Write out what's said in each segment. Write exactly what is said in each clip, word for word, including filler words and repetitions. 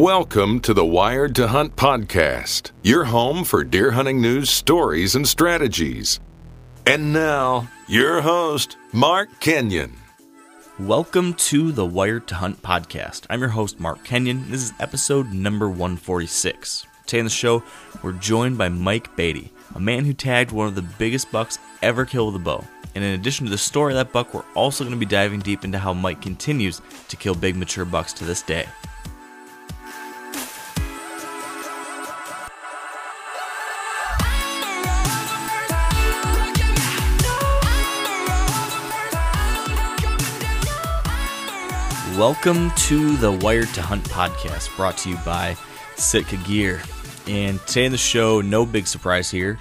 Welcome to the Wired to Hunt podcast, your home for deer hunting news, stories, and strategies. And now, your host, Mark Kenyon. Welcome to the Wired to Hunt podcast. I'm your host, Mark Kenyon. This is episode number one forty-six. Today on the show, we're joined by Mike Beatty, a man who tagged one of the biggest bucks ever killed with a bow. And in addition to the story of that buck, we're also going to be diving deep into how Mike continues to kill big mature bucks to this day. Welcome to the Wired to Hunt podcast, brought to you by Sitka Gear. And today in the show, no big surprise here,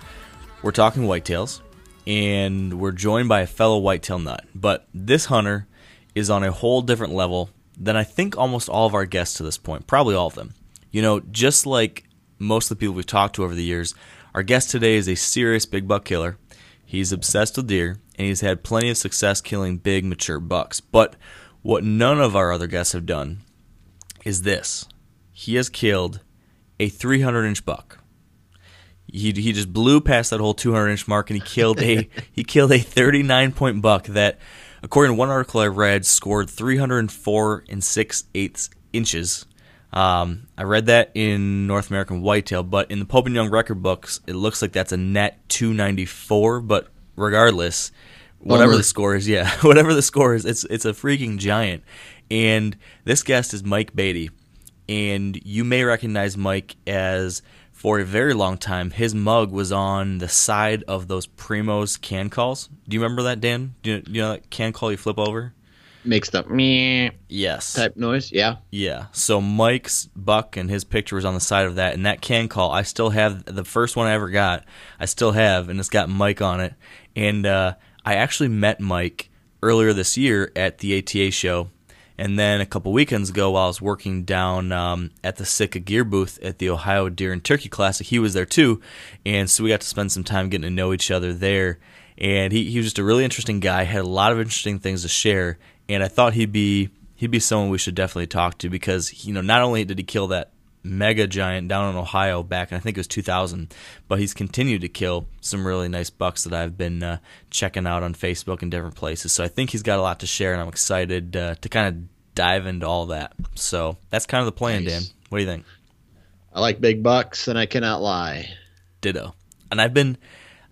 we're talking whitetails, and we're joined by a fellow whitetail nut. But this hunter is on a whole different level than I think almost all of our guests to this point, probably all of them. You know, just like most of the people we've talked to over the years, our guest today is a serious big buck killer. He's obsessed with deer, and he's had plenty of success killing big, mature bucks. But what none of our other guests have done is this. He has killed a three hundred inch buck. He he just blew past that whole two hundred inch mark, and he killed a he killed a thirty-nine point buck that, according to one article I read, scored three hundred four and six eighths inches. Um, I read that in North American Whitetail, but in the Pope and Young record books, it looks like that's a net two ninety-four. But regardless, whatever the score is, yeah, whatever the score is, it's it's a freaking giant. And this guest is Mike Beatty, and you may recognize Mike as, for a very long time, his mug was on the side of those Primos can calls. Do you remember that, Dan? Do you, do you know that can call you flip over? Mixed up meh yes type noise, yeah, yeah. So Mike's buck and his picture was on the side of that, and that can call, I still have the first one I ever got. I still have, and it's got Mike on it, and uh. I actually met Mike earlier this year at the A T A show, and then a couple weekends ago while I was working down um, at the Sitka Gear booth at the Ohio Deer and Turkey Classic, he was there too, and so we got to spend some time getting to know each other there, and he, he was just a really interesting guy, had a lot of interesting things to share, and I thought he'd be he'd be someone we should definitely talk to because, you know, not only did he kill that mega giant down in Ohio back, and I think it was two thousand, but he's continued to kill some really nice bucks that I've been uh, checking out on Facebook and different places. So I think he's got a lot to share, and I'm excited uh, to kind of dive into all that. So that's kind of the plan, nice. Dan. What do you think? I like big bucks, and I cannot lie. Ditto. And I've been,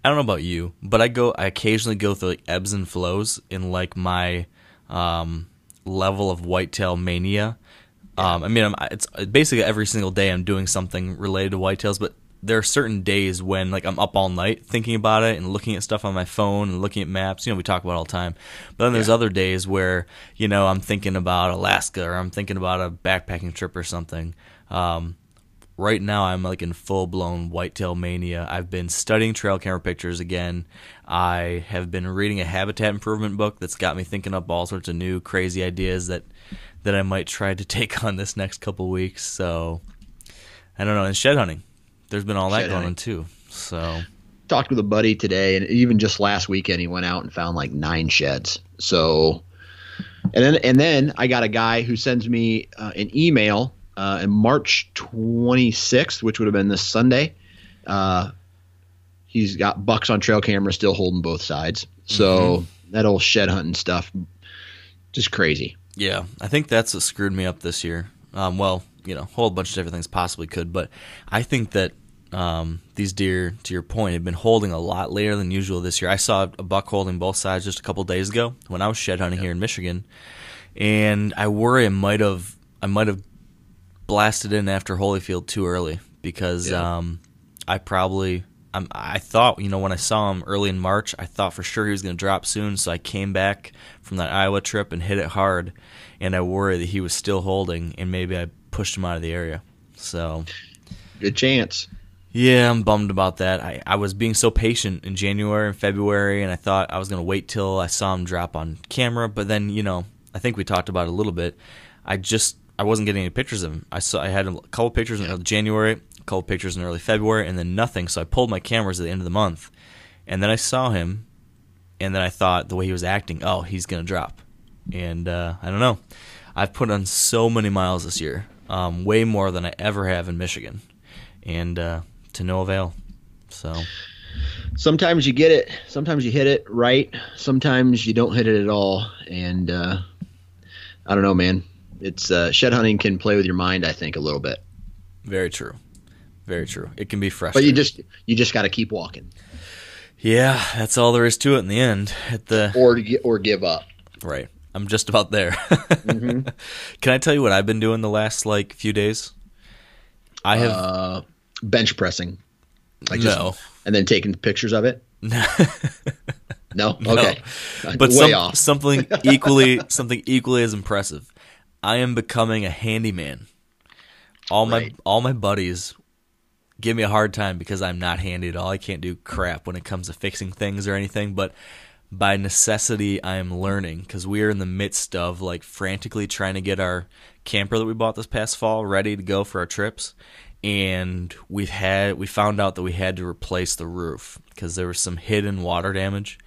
I don't know about you, but I go, I occasionally go through like ebbs and flows in like my um, level of whitetail mania. Um, I mean, I'm, it's basically every single day I'm doing something related to whitetails, but there are certain days when, like, I'm up all night thinking about it and looking at stuff on my phone and looking at maps. You know, we talk about it all the time. But then there's yeah. other days where, you know, I'm thinking about Alaska or I'm thinking about a backpacking trip or something. Um, right now I'm, like, in full-blown whitetail mania. I've been studying trail camera pictures again. I have been reading a habitat improvement book that's got me thinking up all sorts of new crazy ideas that – that I might try to take on this next couple weeks. So I don't know. And shed hunting, there's been all that shed going hunting. on too. So talked with a buddy today, and even just last weekend, he went out and found like nine sheds. So, and then, and then I got a guy who sends me uh, an email uh, in March twenty-sixth, which would have been this Sunday. Uh, he's got bucks on trail camera, still holding both sides. So mm-hmm. that old shed hunting stuff, just crazy. Yeah, I think that's what screwed me up this year. Um, well, you know, a whole bunch of different things possibly could, but I think that um, these deer, to your point, have been holding a lot later than usual this year. I saw a buck holding both sides just a couple days ago when I was shed hunting yeah. here in Michigan, and I worry I might have I might have blasted in after Holyfield too early because yeah. um, I probably I'm, I thought, you know, when I saw him early in March, I thought for sure he was going to drop soon, so I came back from that Iowa trip and hit it hard, and I worried that he was still holding, and maybe I pushed him out of the area. So, good chance. Yeah, I'm bummed about that. I, I was being so patient in January and February, and I thought I was going to wait till I saw him drop on camera, but then, you know, I think we talked about it a little bit. I just, I wasn't getting any pictures of him. I saw I had a couple pictures yeah. in January, couple pictures in early February, and then nothing, so I pulled my cameras at the end of the month, and then I saw him, and then I thought the way he was acting, oh, he's gonna drop, and uh I don't know, I've put on so many miles this year um, way more than I ever have in Michigan, and uh, to no avail. So sometimes you get it, sometimes you hit it right, sometimes you don't hit it at all, and uh, I don't know, man. It's uh, shed hunting can play with your mind, I think, a little bit. Very true, very true. It can be frustrating, but you just you just got to keep walking. Yeah, that's all there is to it in the end. At the or or give up. Right. I'm just about there. Mm-hmm. Can I tell you what I've been doing the last like few days? I have uh, bench pressing. Like just, no. And then taking pictures of it. No. No. Okay. No. But Way some, off. something equally something equally as impressive. I am becoming a handyman. All my right. all my buddies give me a hard time because I'm not handy at all. I can't do crap when it comes to fixing things or anything, but by necessity I am learning because we are in the midst of like frantically trying to get our camper that we bought this past fall ready to go for our trips, and we've had we found out that we had to replace the roof because there was some hidden water damage.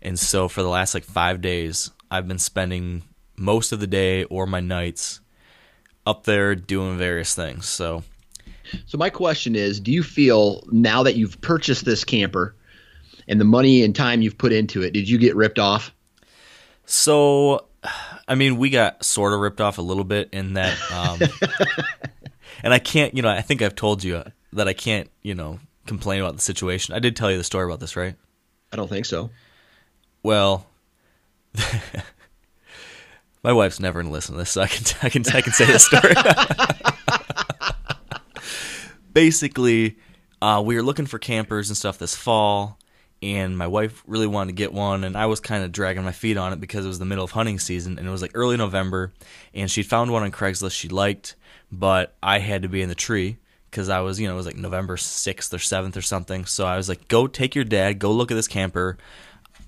And so for the last like five days I've been spending most of the day or my nights up there doing various things. So So my question is, do you feel now that you've purchased this camper and the money and time you've put into it, did you get ripped off? So, I mean, we got sort of ripped off a little bit in that, um, and I can't, you know, I think I've told you that I can't, you know, complain about the situation. I did tell you the story about this, right? I don't think so. Well, my wife's never going to listen to this, so I can, I can, I can say this story. Basically, uh, we were looking for campers and stuff this fall, and my wife really wanted to get one, and I was kind of dragging my feet on it because it was the middle of hunting season, and it was like early November, and she found one on Craigslist she liked, but I had to be in the tree because I was, you know, it was like November sixth or seventh or something, so I was like, go take your dad, go look at this camper,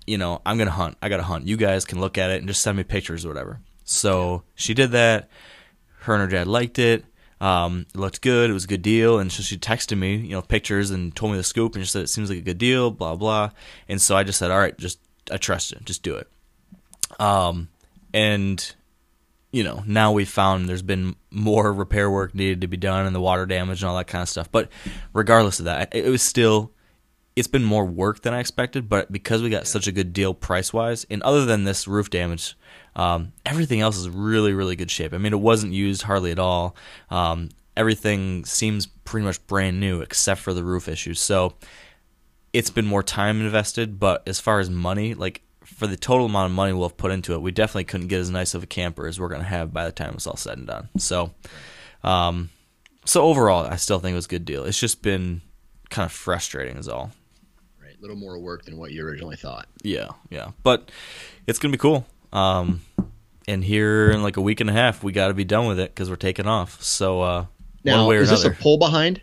you know, I'm going to hunt, I got to hunt, you guys can look at it and just send me pictures or whatever. So she did that, her and her dad liked it. Um, it looked good. It was a good deal. And so she texted me, you know, pictures and told me the scoop and she said, it seems like a good deal, blah, blah. And so I just said, all right, just, I trust it. Just do it. Um, and you know, now we've found there's been more repair work needed to be done and the water damage and all that kind of stuff. But regardless of that, it was still, it's been more work than I expected, but because we got such a good deal price wise, and other than this roof damage, Um, everything else is really, really good shape. I mean, it wasn't used hardly at all. Um, everything seems pretty much brand new except for the roof issues. So it's been more time invested, but as far as money, like for the total amount of money we'll have put into it, we definitely couldn't get as nice of a camper as we're going to have by the time it's all said and done. So, um, so overall, I still think it was a good deal. It's just been kind of frustrating is all. Right. A little more work than what you originally thought. Yeah. Yeah. But it's going to be cool. Um, and here in like a week and a half, we got to be done with it because we're taking off. So, uh, now, one way or another. Is this a pull behind?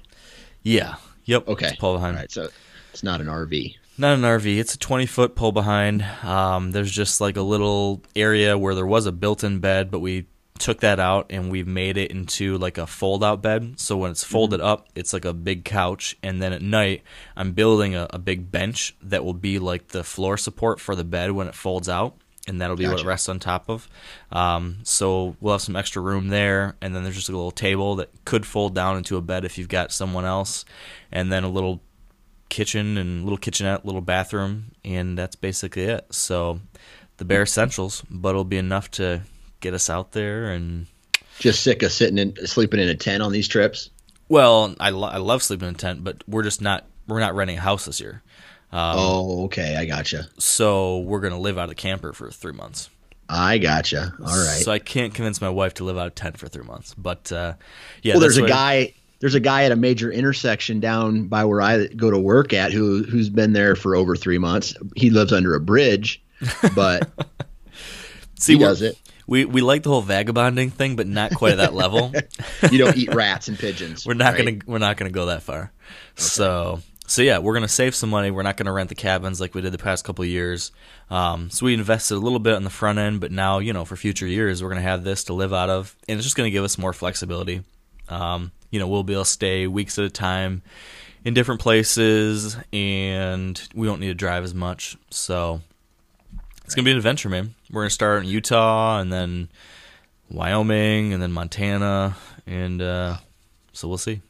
Yeah. Yep. Okay. It's pull behind. All right. So it's not an R V. Not an R V. It's a twenty foot pull behind. Um, there's just like a little area where there was a built-in bed, but we took that out and we made it into like a fold out bed. So when it's folded mm-hmm. up, it's like a big couch. And then at night I'm building a, a big bench that will be like the floor support for the bed when it folds out. And that'll be gotcha. What it rests on top of. Um, so we'll have some extra room there. And then there's just a little table that could fold down into a bed if you've got someone else. And then a little kitchen and little kitchenette, little bathroom. And that's basically it. So the bare essentials, but it'll be enough to get us out there. And just sick of sitting and sleeping in a tent on these trips? Well, I, lo- I love sleeping in a tent, but we're just not we're not renting a house this year. Um, oh, okay. I gotcha. So we're going to live out of the camper for three months. I gotcha. All right. So I can't convince my wife to live out of tent for three months, but, uh, yeah, well, there's a guy, I... there's a guy at a major intersection down by where I go to work at who, who's been there for over three months. He lives under a bridge, but See, he does it. We, we like the whole vagabonding thing, but not quite at that level. You don't eat rats and pigeons. We're not right? going to, we're not going to go that far. Okay. So So yeah, we're going to save some money. We're not going to rent the cabins like we did the past couple of years. Um, so we invested a little bit on the front end, but now, you know, for future years, we're going to have this to live out of, and it's just going to give us more flexibility. Um, you know, we'll be able to stay weeks at a time in different places, and we don't need to drive as much. So it's going to be an adventure, man. We're going to start in Utah and then Wyoming and then Montana, and uh, so we'll see.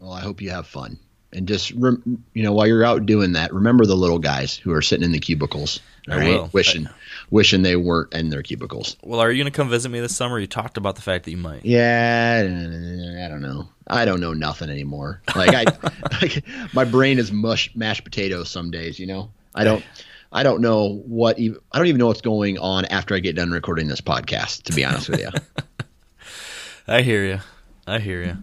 Well, I hope you have fun. And just, rem you know, while you're out doing that, remember the little guys who are sitting in the cubicles, all right? Wishing, I, wishing they weren't in their cubicles. Well, are you going to come visit me this summer? You talked about the fact that you might. Yeah, I don't know. I don't know nothing anymore. Like, I, like my brain is mush, mashed potatoes some days, you know? I don't I don't know what even, I don't even know what's going on after I get done recording this podcast, to be honest with you. I hear you. I hear you.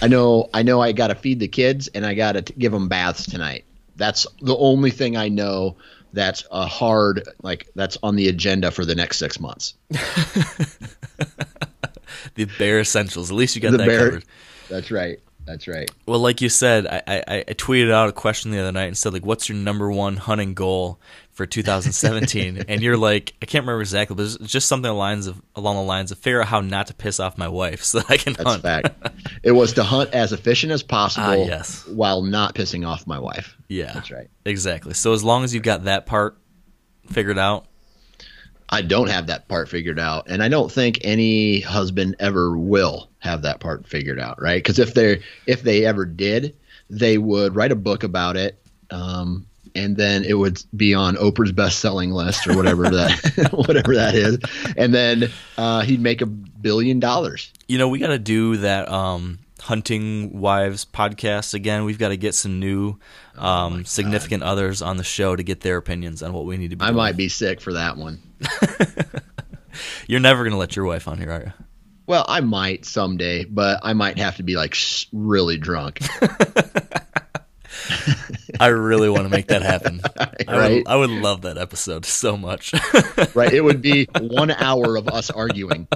I know. I know. I got to feed the kids, and I got to give them baths tonight. That's the only thing I know. That's a hard, like that's on the agenda for the next six months. The bare essentials. At least you got the that bare, covered. That's right. That's right. Well, like you said, I, I I tweeted out a question the other night and said, like, what's your number one hunting goal for two thousand seventeen? And you're like, I can't remember exactly, but it's just something along the lines of, along the lines of figure out how not to piss off my wife so that I can That's hunt. That's fact. It was to hunt as efficient as possible ah, yes. while not pissing off my wife. Yeah. That's right. Exactly. So as long as you've got that part figured out. I don't have that part figured out, and I don't think any husband ever will have that part figured out, right? Because if they if they ever did, they would write a book about it, um, and then it would be on Oprah's best-selling list or whatever that whatever that is, and then uh, he'd make a billion dollars. You know, we got to do that um, Hunting Wives podcast again. We've got to get some new um, oh significant others on the show to get their opinions on what we need to be I doing. Might be sick for that one. You're never going to let your wife on here, are you? Well, I might someday, but I might have to be like really drunk. I really want to make that happen. Right? I would, I would love that episode so much. Right. It would be one hour of us arguing.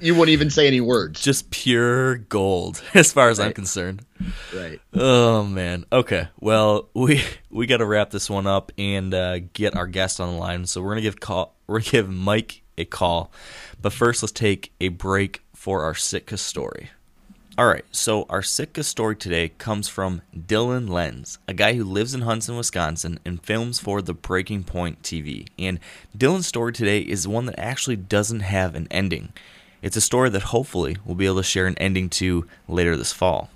You wouldn't even say any words. Just pure gold as far as right. I'm concerned. Right. Oh, man. Okay. Well, we we got to wrap this one up and uh, get our guest on the line. So we're going to give call. We're going to give Mike a call. But first, let's take a break for our Sitka story. All right, so our Sitka story today comes from Dylan Lenz, a guy who lives in Hudson, Wisconsin, and films for The Breaking Point T V. And Dylan's story today is one that actually doesn't have an ending. It's a story that hopefully we'll be able to share an ending to later this fall.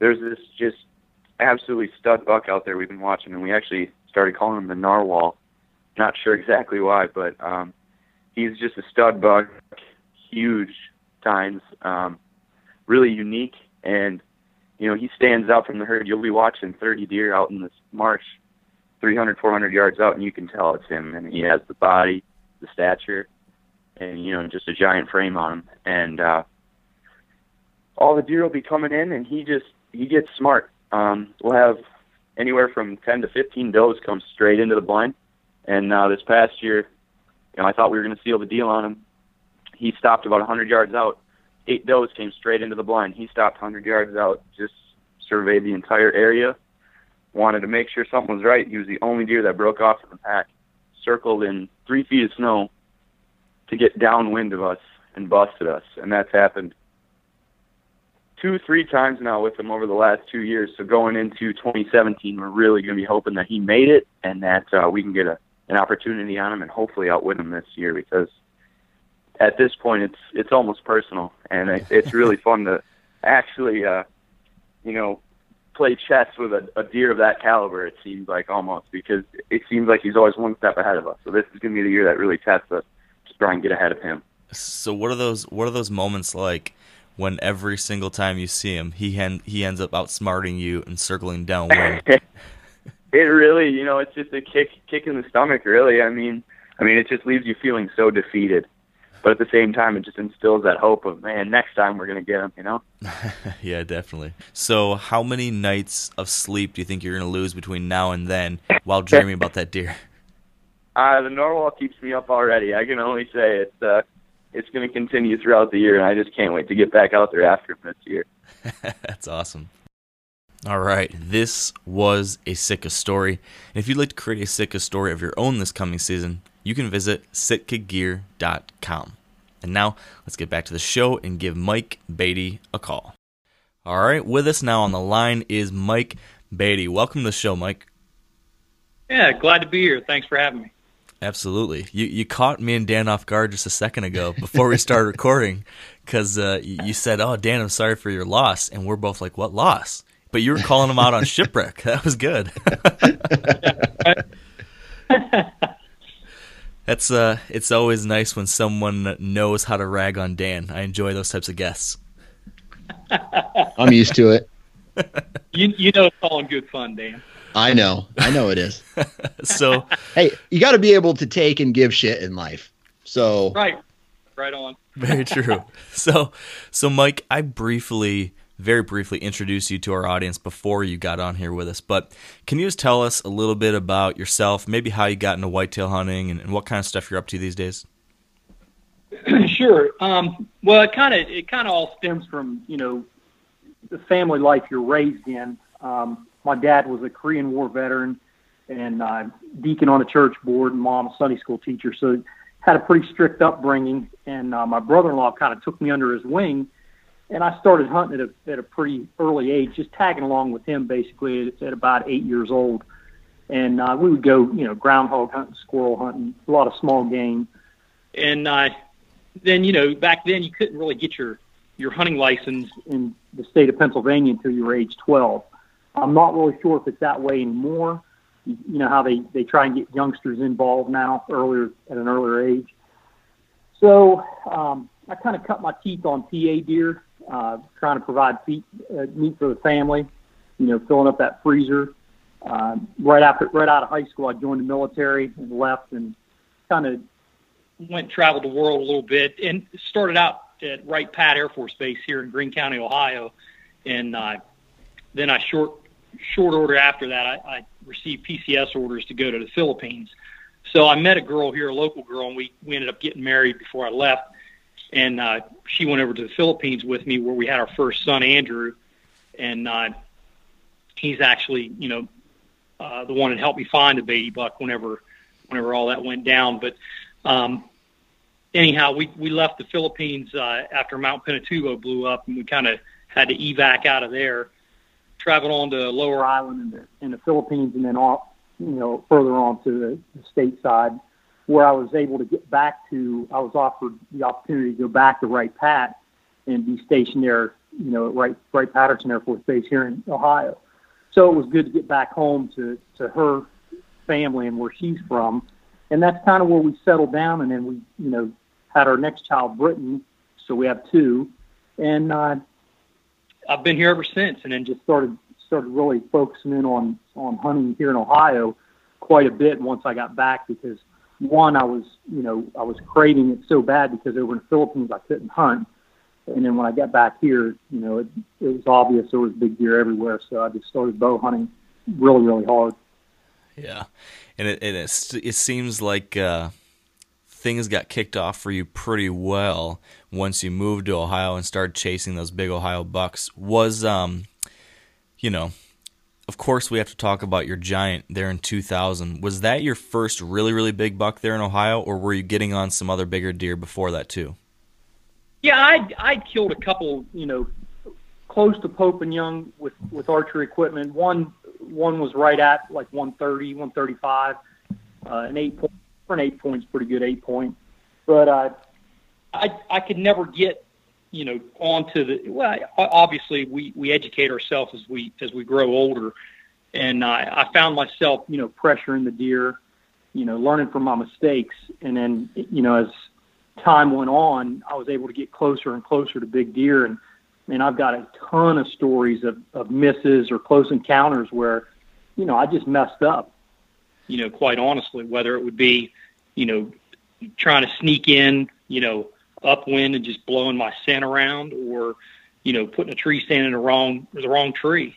There's this just absolutely stud buck out there we've been watching, and we actually started calling him the narwhal. Not sure exactly why, but um, he's just a stud buck, huge times, um, really unique, and you know, he stands out from the herd. You'll be watching thirty deer out in this marsh, three hundred, four hundred yards out, and you can tell it's him. And he has the body, the stature, and you know, just a giant frame on him. And uh, all the deer will be coming in, and he just he gets smart. Um, we'll have anywhere from ten to fifteen does come straight into the blind. And uh, this past year, you know, I thought we were going to seal the deal on him. He stopped about a hundred yards out. Eight does came straight into the blind. He stopped a hundred yards out, just surveyed the entire area, wanted to make sure something was right. He was the only deer that broke off from the pack, circled in three feet of snow to get downwind of us and busted us. And that's happened two, three times now with him over the last two years. So going into twenty seventeen, we're really going to be hoping that he made it and that uh, we can get a, an opportunity on him and hopefully outwit him this year, because at this point, it's it's almost personal, and it, it's really fun to actually, uh, you know, play chess with a, a deer of that caliber, it seems like, almost, because it seems like he's always one step ahead of us. So this is going to be the year that really tests us to try and get ahead of him. So what are those what are those moments like when every single time you see him, he, hen he ends up outsmarting you and circling downwind? It really, you know, it's just a kick, kick in the stomach, really. I mean, I mean, it just leaves you feeling so defeated. But at the same time, it just instills that hope of, man, next time we're going to get them, you know? Yeah, definitely. So how many nights of sleep do you think you're going to lose between now and then while dreaming about that deer? Uh, the narwhal keeps me up already. I can only say it's, uh, it's going to continue throughout the year, and I just can't wait to get back out there after this year. That's awesome. All right, this was a Sitka story. And if you'd like to create a Sitka story of your own this coming season, you can visit sitka gear dot com. And now let's get back to the show and give Mike Beatty a call. All right, with us now on the line is Mike Beatty. Welcome to the show, Mike. Yeah, glad to be here. Thanks for having me. Absolutely. You you caught me and Dan off guard just a second ago before we started recording, because uh, you said, "Oh, Dan, I'm sorry for your loss," and we're both like, "What loss?" But you were calling him out on shipwreck. That was good. That's uh, it's always nice when someone knows how to rag on Dan. I enjoy those types of guests. I'm used to it. You you know it's all in good fun, Dan. I know. I know it is. So hey, you got to be able to take and give shit in life. So right. Right on. Very true. So so Mike, I briefly very briefly introduced you to our audience before you got on here with us, but can you just tell us a little bit about yourself, maybe how you got into whitetail hunting and, and what kind of stuff you're up to these days? Sure. Um, well, it kind of it kind of all stems from, you know, the family life you're raised in. Um, my dad was a Korean War veteran and uh, deacon on a church board, and mom a Sunday school teacher, so had a pretty strict upbringing. And uh, my brother-in-law kind of took me under his wing, and I started hunting at a, at a pretty early age, just tagging along with him basically at, at about eight years old. And uh, we would go, you know, groundhog hunting, squirrel hunting, a lot of small game. And uh, then, you know, back then you couldn't really get your your hunting license in the state of Pennsylvania until you were age twelve. I'm not really sure if it's that way anymore. You, you know how they, they try and get youngsters involved now earlier at an earlier age. So um, I kind of cut my teeth on P A deer, uh, trying to provide feet, uh, meat for the family, you know, filling up that freezer. Uh, right after, right out of high school, I joined the military and left and kind of went traveled the world a little bit, and started out at Wright-Patterson Air Force Base here in Greene County, Ohio. And uh, then I short short order after that, I, I received P C S orders to go to the Philippines. So I met a girl here, a local girl, and we, we ended up getting married before I left. And uh, she went over to the Philippines with me, where we had our first son, Andrew. And uh, he's actually, you know, uh, the one that helped me find a baby buck whenever whenever all that went down. But um anyhow, we, we left the Philippines uh, after Mount Pinatubo blew up, and we kind of had to evac out of there. Traveled on to Lower Island in the, in the Philippines, and then off, you know, further on to the, the state side, where I was able to get back to. I was offered the opportunity to go back to Wright Pat and be stationed there, you know, at Wright Wright-Patterson Air Force Base here in Ohio. So it was good to get back home to to her family and where she's from, and that's kind of where we settled down, and then we, you know, had our next child, Brittany, so we have two, and uh, I've been here ever since. And then just started started really focusing in on on hunting here in Ohio quite a bit once I got back, because one, I was you know I was craving it so bad, because over in the Philippines I couldn't hunt, and then when I got back here, you know, it, it was obvious there was big deer everywhere, so I just started bow hunting really really hard. Yeah, and it and it it seems like. Uh... Things got kicked off for you pretty well once you moved to Ohio and started chasing those big Ohio bucks. Was, um, you know, of course we have to talk about your giant there in two thousand. Was that your first really, really big buck there in Ohio, or were you getting on some other bigger deer before that too? Yeah, I'd, I'd killed a couple, you know, close to Pope and Young with, with archery equipment. One one was right at like one thirty, one thirty-five, uh, an eight-point. For an eight point's pretty good eight point, but uh, I I could never get you know onto the well. Obviously, we, we educate ourselves as we as we grow older, and I, I found myself you know pressuring the deer, you know learning from my mistakes, and then you know as time went on, I was able to get closer and closer to big deer, and and I've got a ton of stories of of misses or close encounters where you know I just messed up. You know, quite honestly, whether it would be, you know, trying to sneak in, you know, upwind and just blowing my scent around, or, you know, putting a tree stand in the wrong, the wrong tree.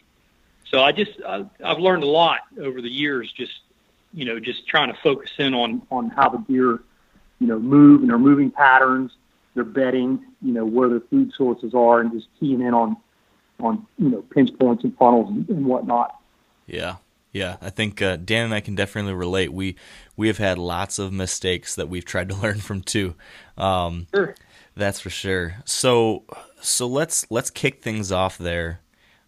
So I just, I, I've learned a lot over the years, just, you know, just trying to focus in on, on how the deer, you know, move and their moving patterns, their bedding, you know, where their food sources are, and just keying in on, on, you know, pinch points and funnels and, and whatnot. Yeah. Yeah, I think uh, Dan and I can definitely relate. We we have had lots of mistakes that we've tried to learn from too. Um, sure. That's for sure. So so let's let's kick things off there.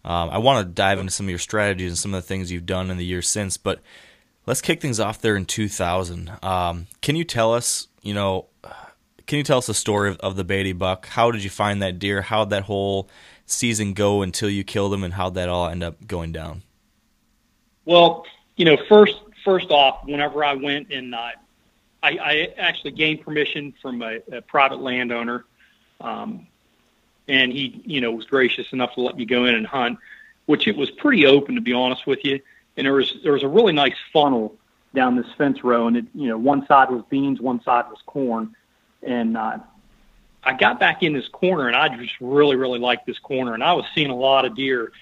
Um, I want to dive into some of your strategies and some of the things you've done in the years since, but Let's kick things off there in two thousand. Um, can you tell us, you know, can you tell us the story of, of the Beatty buck? How did you find that deer? How'd that whole season go until you killed him, and how'd that all end up going down? Well, you know, first first off, whenever I went and uh, I, I actually gained permission from a, a private landowner, um, and he, you know, was gracious enough to let me go in and hunt, which it was pretty open, to be honest with you. And there was there was a really nice funnel down this fence row, and it, you know, one side was beans, one side was corn, and uh, I got back in this corner, and I just really really liked this corner, and I was seeing a lot of deer.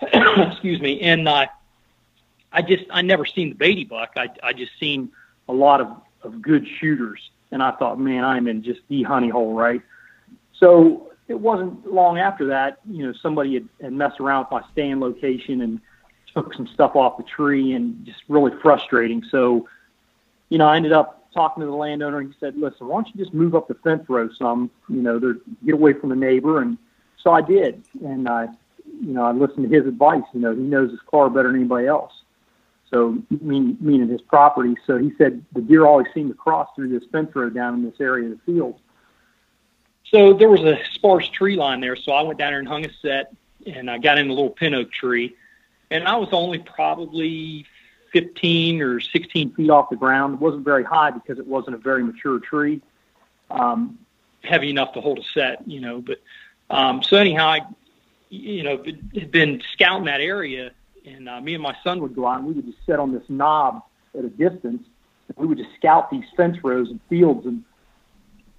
Excuse me, and I, uh, I just I never seen the Beatty buck. I I just seen a lot of of good shooters, and I thought, man, I'm in just the honey hole, right? So it wasn't long after that, you know, somebody had, had messed around with my stand location and took some stuff off the tree, and just really frustrating. So, you know, I ended up talking to the landowner, and he said, listen, why don't you just move up the fence row some, you know, get away from the neighbor. And so I did. And I, you know, I listened to his advice. You know, he knows his car better than anybody else. So meaning, meaning his property. So he said, the deer always seemed to cross through this fence row down in this area of the field. So there was a sparse tree line there. So I went down there and hung a set, and I got in a little pin oak tree. And I was only probably fifteen or sixteen feet off the ground. It wasn't very high because it wasn't a very mature tree, um, heavy enough to hold a set, you know. But um, so anyhow, I, you know, had been scouting that area, and uh, me and my son would go out, and we would just sit on this knob at a distance, and we would just scout these fence rows and fields, and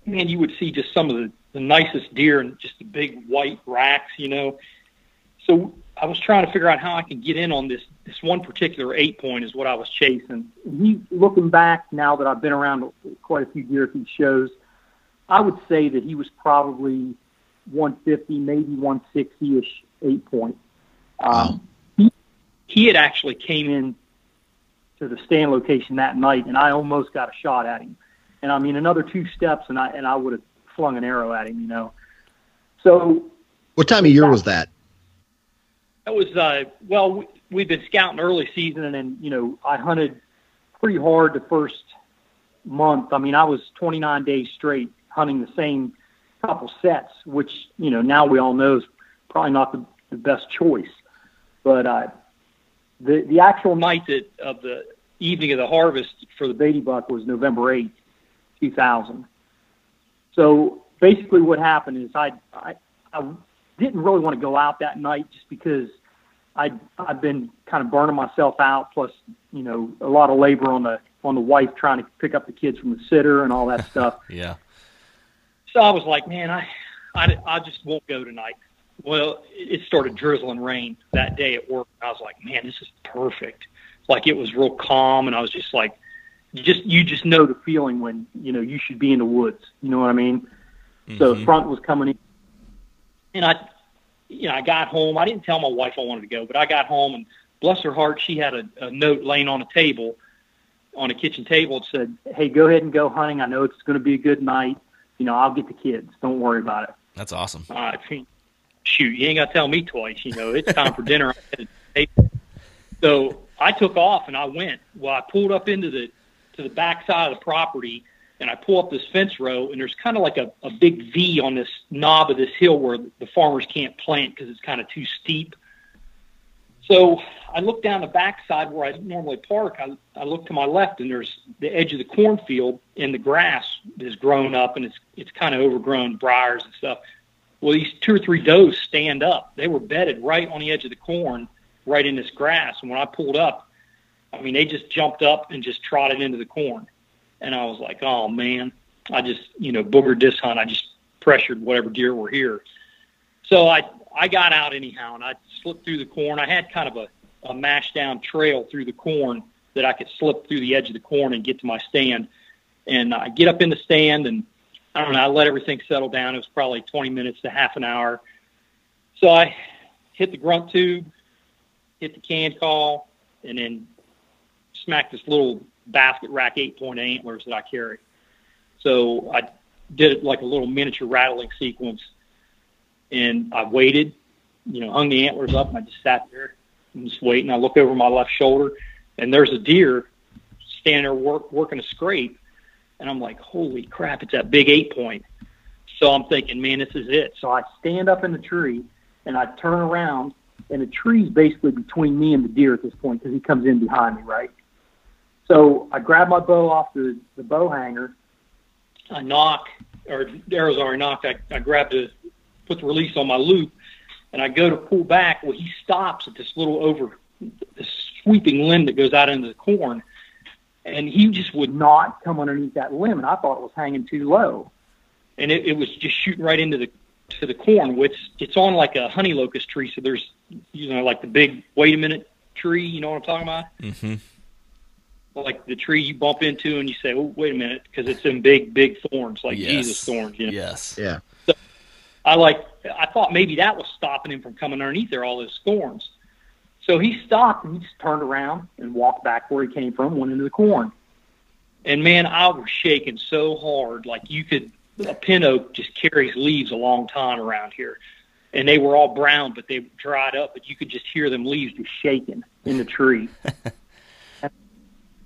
man, you would see just some of the, the nicest deer and just the big white racks, you know. So I was trying to figure out how I could get in on this, this one particular eight point is what I was chasing. He, looking back now that I've been around quite a few deer at these shows, I would say that he was probably one fifty, maybe one sixty-ish eight point. Um, he, he had actually came in to the stand location that night, and I almost got a shot at him. And I mean, another two steps, and I and I would have flung an arrow at him, you know. So, what time of year was that? That was, uh, well, we, we've been scouting early season, and then, you know, I hunted pretty hard the first month. I mean, I was twenty-nine days straight hunting the same couple sets, which, you know, now we all know is probably not the, the best choice. But uh, the the actual night that, of the evening of the harvest for the Beatty buck was November eighth, two thousand. So basically what happened is I I, I didn't really want to go out that night just because I'd, I'd been kind of burning myself out, plus, you know, a lot of labor on the on the wife trying to pick up the kids from the sitter and all that stuff. Yeah. So I was like, man, I, I, I just won't go tonight. Well, it started drizzling rain that day at work. I was like, man, this is perfect. Like, it was real calm, and I was just like, you just, you just know the feeling when, you know, you should be in the woods. You know what I mean? Mm-hmm. So the front was coming in. And I, you know, I got home. I didn't tell my wife I wanted to go, but I got home, and bless her heart, she had a, a note laying on a table, on a kitchen table. It said, "Hey, go ahead and go hunting. I know it's going to be a good night. You know, I'll get the kids. Don't worry about it." That's awesome. Uh, shoot, you ain't got to tell me twice. You know, it's time for dinner. So I took off and I went. Well, I pulled up into the to the back side of the property. And I pull up this fence row, and there's kind of like a, a big V on this knob of this hill where the farmers can't plant because it's kind of too steep. So I look down the backside where I normally park. I, I look to my left, and there's the edge of the cornfield, and the grass is grown up, and it's it's kind of overgrown, briars and stuff. Well, these two or three does stand up. They were bedded right on the edge of the corn, right in this grass. And when I pulled up, I mean, they just jumped up and just trotted into the corn. And I was like, oh, man, I just, you know, boogered this hunt. I just pressured whatever deer were here. So I, I got out anyhow, and I slipped through the corn. I had kind of a, a mash-down trail through the corn that I could slip through the edge of the corn and get to my stand. And I get up in the stand, and I don't know, I let everything settle down. It was probably twenty minutes to half an hour. So I hit the grunt tube, hit the can call, and then smacked this little – basket rack eight-point antlers that I carry. So I did it like a little miniature rattling sequence, and I waited, you know, hung the antlers up, and I just sat there and just waiting. I look over my left shoulder, and there's a deer standing there work, working a scrape, and I'm like, holy crap, it's that big eight point. So I'm thinking, man, this is it. So I stand up in the tree, and I turn around, and the tree's basically between me and the deer at this point because he comes in behind me, right? So I grab my bow off the, the bow hanger. I knock, or the arrow's already knocked. I, I grab the, put the release on my loop, and I go to pull back. Well, he stops at this little over, this sweeping limb that goes out into the corn, and he just would not come underneath that limb, and I thought it was hanging too low. And it, it was just shooting right into the to the corn, which it's on like a honey locust tree, so there's, you know, like the big wait-a-minute tree, you know what I'm talking about? Mm-hmm. Like the tree you bump into and you say, oh, wait a minute, because it's in big, big thorns, like yes. Jesus thorns. You know? Yes. Yeah. So I like, I thought maybe that was stopping him from coming underneath there, all those thorns. So he stopped and he just turned around and walked back where he came from, went into the corn. And man, I was shaking so hard. Like you could, a pin oak just carries leaves a long time around here. And they were all brown, but they dried up, but you could just hear them leaves just shaking in the tree.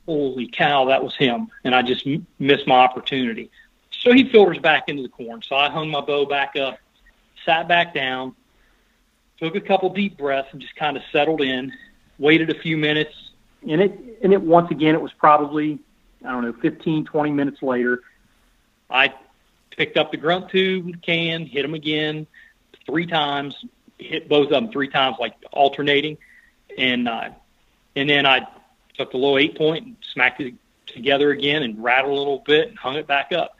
Holy cow, that was him, and I just m- missed my opportunity. So he filters back into the corn. So I hung my bow back up, sat back down, took a couple deep breaths, and just kind of settled in, waited a few minutes, and it, and it once again, it was probably, I don't know, fifteen, twenty minutes later, I picked up the grunt tube can, hit him again three times, hit both of them three times, like alternating, and, uh, and then I took the little eight point and smacked it together again and rattled a little bit and hung it back up.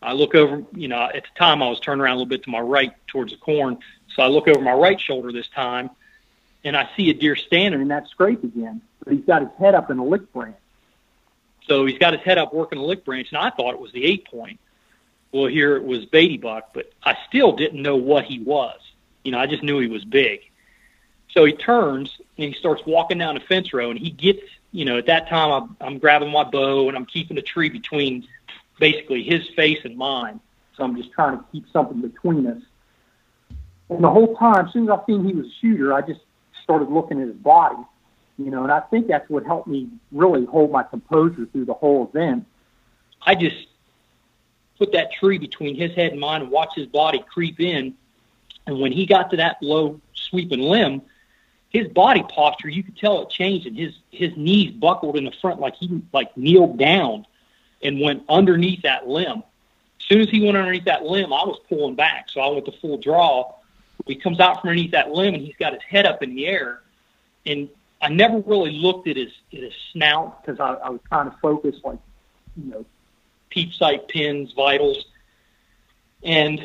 I look over, you know, at the time I was turning around a little bit to my right towards the corn. So I look over my right shoulder this time and I see a deer standing in that scrape again, but he's got his head up in a lick branch. So he's got his head up working a lick branch, and I thought it was the eight point. Well, here it was Beatty buck, but I still didn't know what he was. You know, I just knew he was big. So he turns and he starts walking down the fence row, and he gets, you know, at that time I'm, I'm grabbing my bow and I'm keeping the tree between basically his face and mine. So I'm just trying to keep something between us. And the whole time, as soon as I seen he was a shooter, I just started looking at his body, you know, and I think that's what helped me really hold my composure through the whole event. I just put that tree between his head and mine and watched his body creep in. And when he got to that low sweeping limb, his body posture, you could tell it changed, and his, his knees buckled in the front like he like kneeled down and went underneath that limb. As soon as he went underneath that limb, I was pulling back, so I went to full draw. He comes out from underneath that limb, and he's got his head up in the air. And I never really looked at his, at his snout because I, I was kind of focused, like, you know, peep sight, pins, vitals. And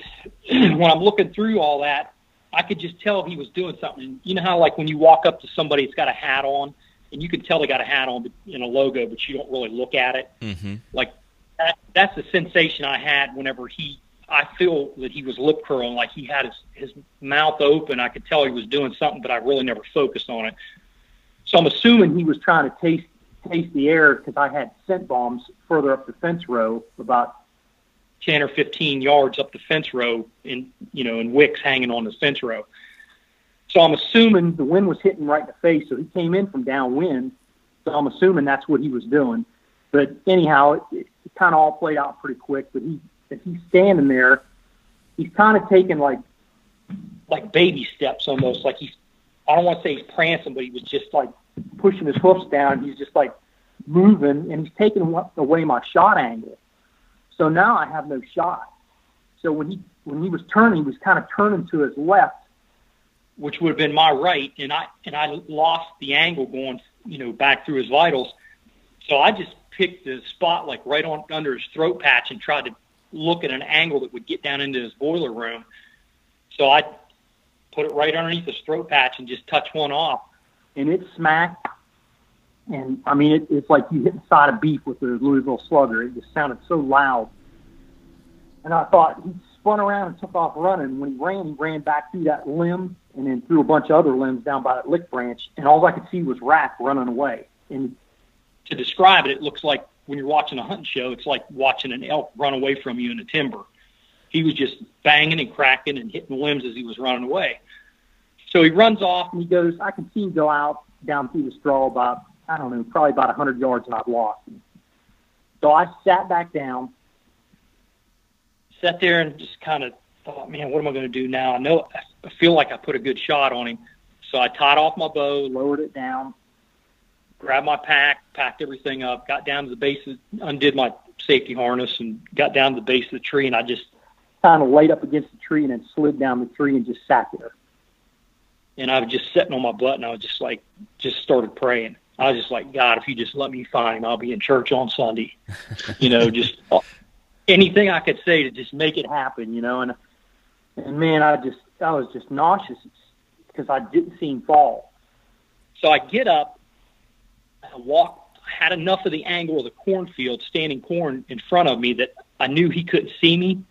when I'm looking through all that, I could just tell he was doing something. You know how, like, when you walk up to somebody that's got a hat on, and you can tell they got a hat on in a logo, but you don't really look at it. Mm-hmm. Like, that, that's the sensation I had whenever he – I feel that he was lip curling, like he had his, his mouth open. I could tell he was doing something, but I really never focused on it. So I'm assuming he was trying to taste taste the air because I had scent bombs further up the fence row, about ten or fifteen yards up the fence row, in, you know, and wicks hanging on the fence row. So I'm assuming the wind was hitting right in the face, so he came in from downwind. So I'm assuming that's what he was doing. But anyhow, it, it, it kind of all played out pretty quick. But he, if he's standing there, he's kind of taking like like baby steps almost. Like he's, I don't want to say he's prancing, but he was just like pushing his hoofs down. He's just like moving, and he's taking away my shot angle. So now I have no shot. So when he when he was turning, he was kind of turning to his left, which would have been my right, and I and I lost the angle going, you know, back through his vitals. So I just picked the spot like right on under his throat patch and tried to look at an angle that would get down into his boiler room. So I put it right underneath his throat patch and just touch one off, and it smacked. And, I mean, it, it's like you hit the side of beef with the Louisville Slugger. It just sounded so loud. And I thought, he spun around and took off running. When he ran, he ran back through that limb and then through a bunch of other limbs down by that lick branch. And all I could see was Rack running away. And to describe it, it looks like when you're watching a hunting show, it's like watching an elk run away from you in a timber. He was just banging and cracking and hitting the limbs as he was running away. So he runs off, and he goes, I can see him go out down through the straw about I don't know, probably about a hundred yards, and I'd lost him. So I sat back down, sat there and just kind of thought, man, what am I going to do now? I know I feel like I put a good shot on him. So I tied off my bow, lowered it down, grabbed my pack, packed everything up, got down to the base, of, undid my safety harness, and got down to the base of the tree, and I just kind of laid up against the tree and then slid down the tree and just sat there. And I was just sitting on my butt, and I was just like, just started praying. I was just like, God, if you just let me find him, I'll be in church on Sunday. You know, just anything I could say to just make it happen, you know. And and man, I just I was just nauseous because I didn't see him fall. So I get up, I walked, I had enough of the angle of the cornfield, standing corn in front of me, that I knew he couldn't see me.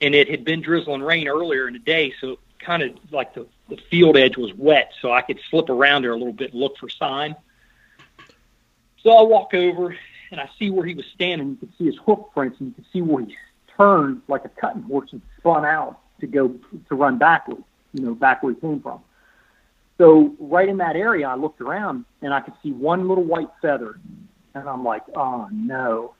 And it had been drizzling rain earlier in the day, so kind of like the, the field edge was wet, so I could slip around there a little bit and look for sign. So I walk over, and I see where he was standing. You could see his hoof prints, and you could see where he turned like a cutting horse and spun out to go to run backwards, you know, back where he came from. So right in that area, I looked around, and I could see one little white feather, and I'm like, oh, no.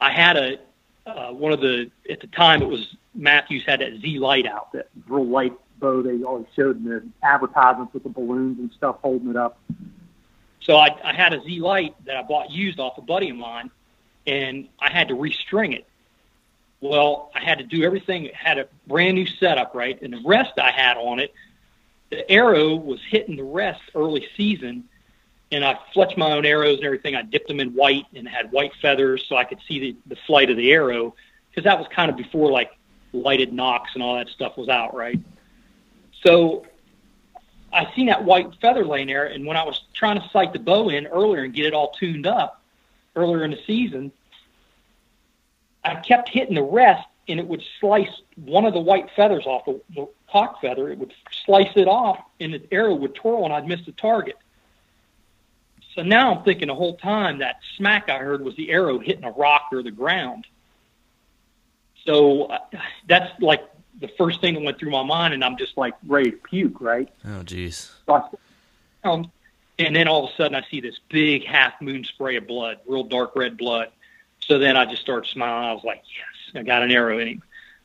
I had a uh, one of the, at the time, it was Matthews had that Z light out, that real light bow they always showed in the advertisements with the balloons and stuff holding it up. So I, I had a Z light that I bought used off a buddy of mine, and I had to restring it. Well, I had to do everything. It had a brand new setup, right? And the rest I had on it, the arrow was hitting the rest early season, and I fletched my own arrows and everything. I dipped them in white and had white feathers so I could see the, the flight of the arrow, because that was kind of before like lighted nocks and all that stuff was out, right? So I seen that white feather laying there, and when I was trying to sight the bow in earlier and get it all tuned up earlier in the season, I kept hitting the rest, and it would slice one of the white feathers off, the, the cock feather. It would slice it off, and the arrow would twirl, and I'd miss the target. So now I'm thinking the whole time that smack I heard was the arrow hitting a rock or the ground. So uh, that's like the first thing that went through my mind, and I'm just like ready to puke, right? Oh, geez. Um, and then all of a sudden I see this big half moon spray of blood, real dark red blood. So then I just started smiling. I was like, yes, I got an arrow in him.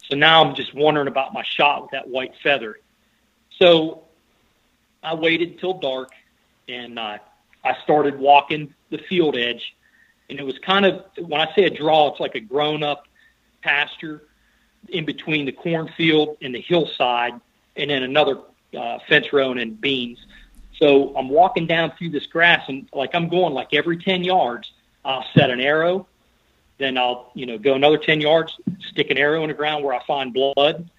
So now I'm just wondering about my shot with that white feather. So I waited until dark, and uh, I started walking the field edge. And it was kind of, when I say a draw, it's like a grown-up pasture in between the cornfield and the hillside, and then another uh, fence row and then beans. So I'm walking down through this grass, and like I'm going like every ten yards, I'll set an arrow, then I'll, you know, go another ten yards, stick an arrow in the ground where I find blood.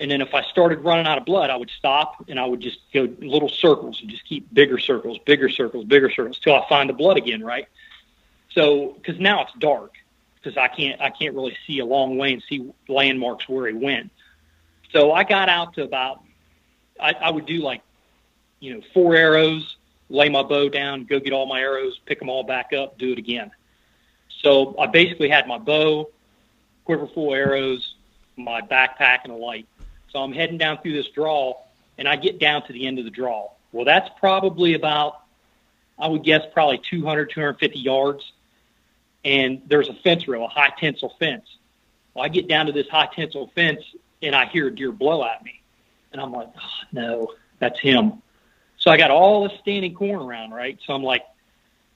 And then if I started running out of blood, I would stop, and I would just go little circles and just keep bigger circles, bigger circles, bigger circles till I find the blood again, right? So, because now it's dark, because I can't I can't really see a long way and see landmarks where he went. So I got out to about, I, I would do like, you know, four arrows, lay my bow down, go get all my arrows, pick them all back up, do it again. So I basically had my bow, quiver full of arrows, my backpack, and a light. So I'm heading down through this draw, and I get down to the end of the draw. Well, that's probably about, I would guess, probably two hundred, two hundred fifty yards. And there's a fence row, a high tensile fence. Well, I get down to this high tensile fence, and I hear a deer blow at me. And I'm like, oh, no, that's him. So I got all this standing corn around, right? So I'm like,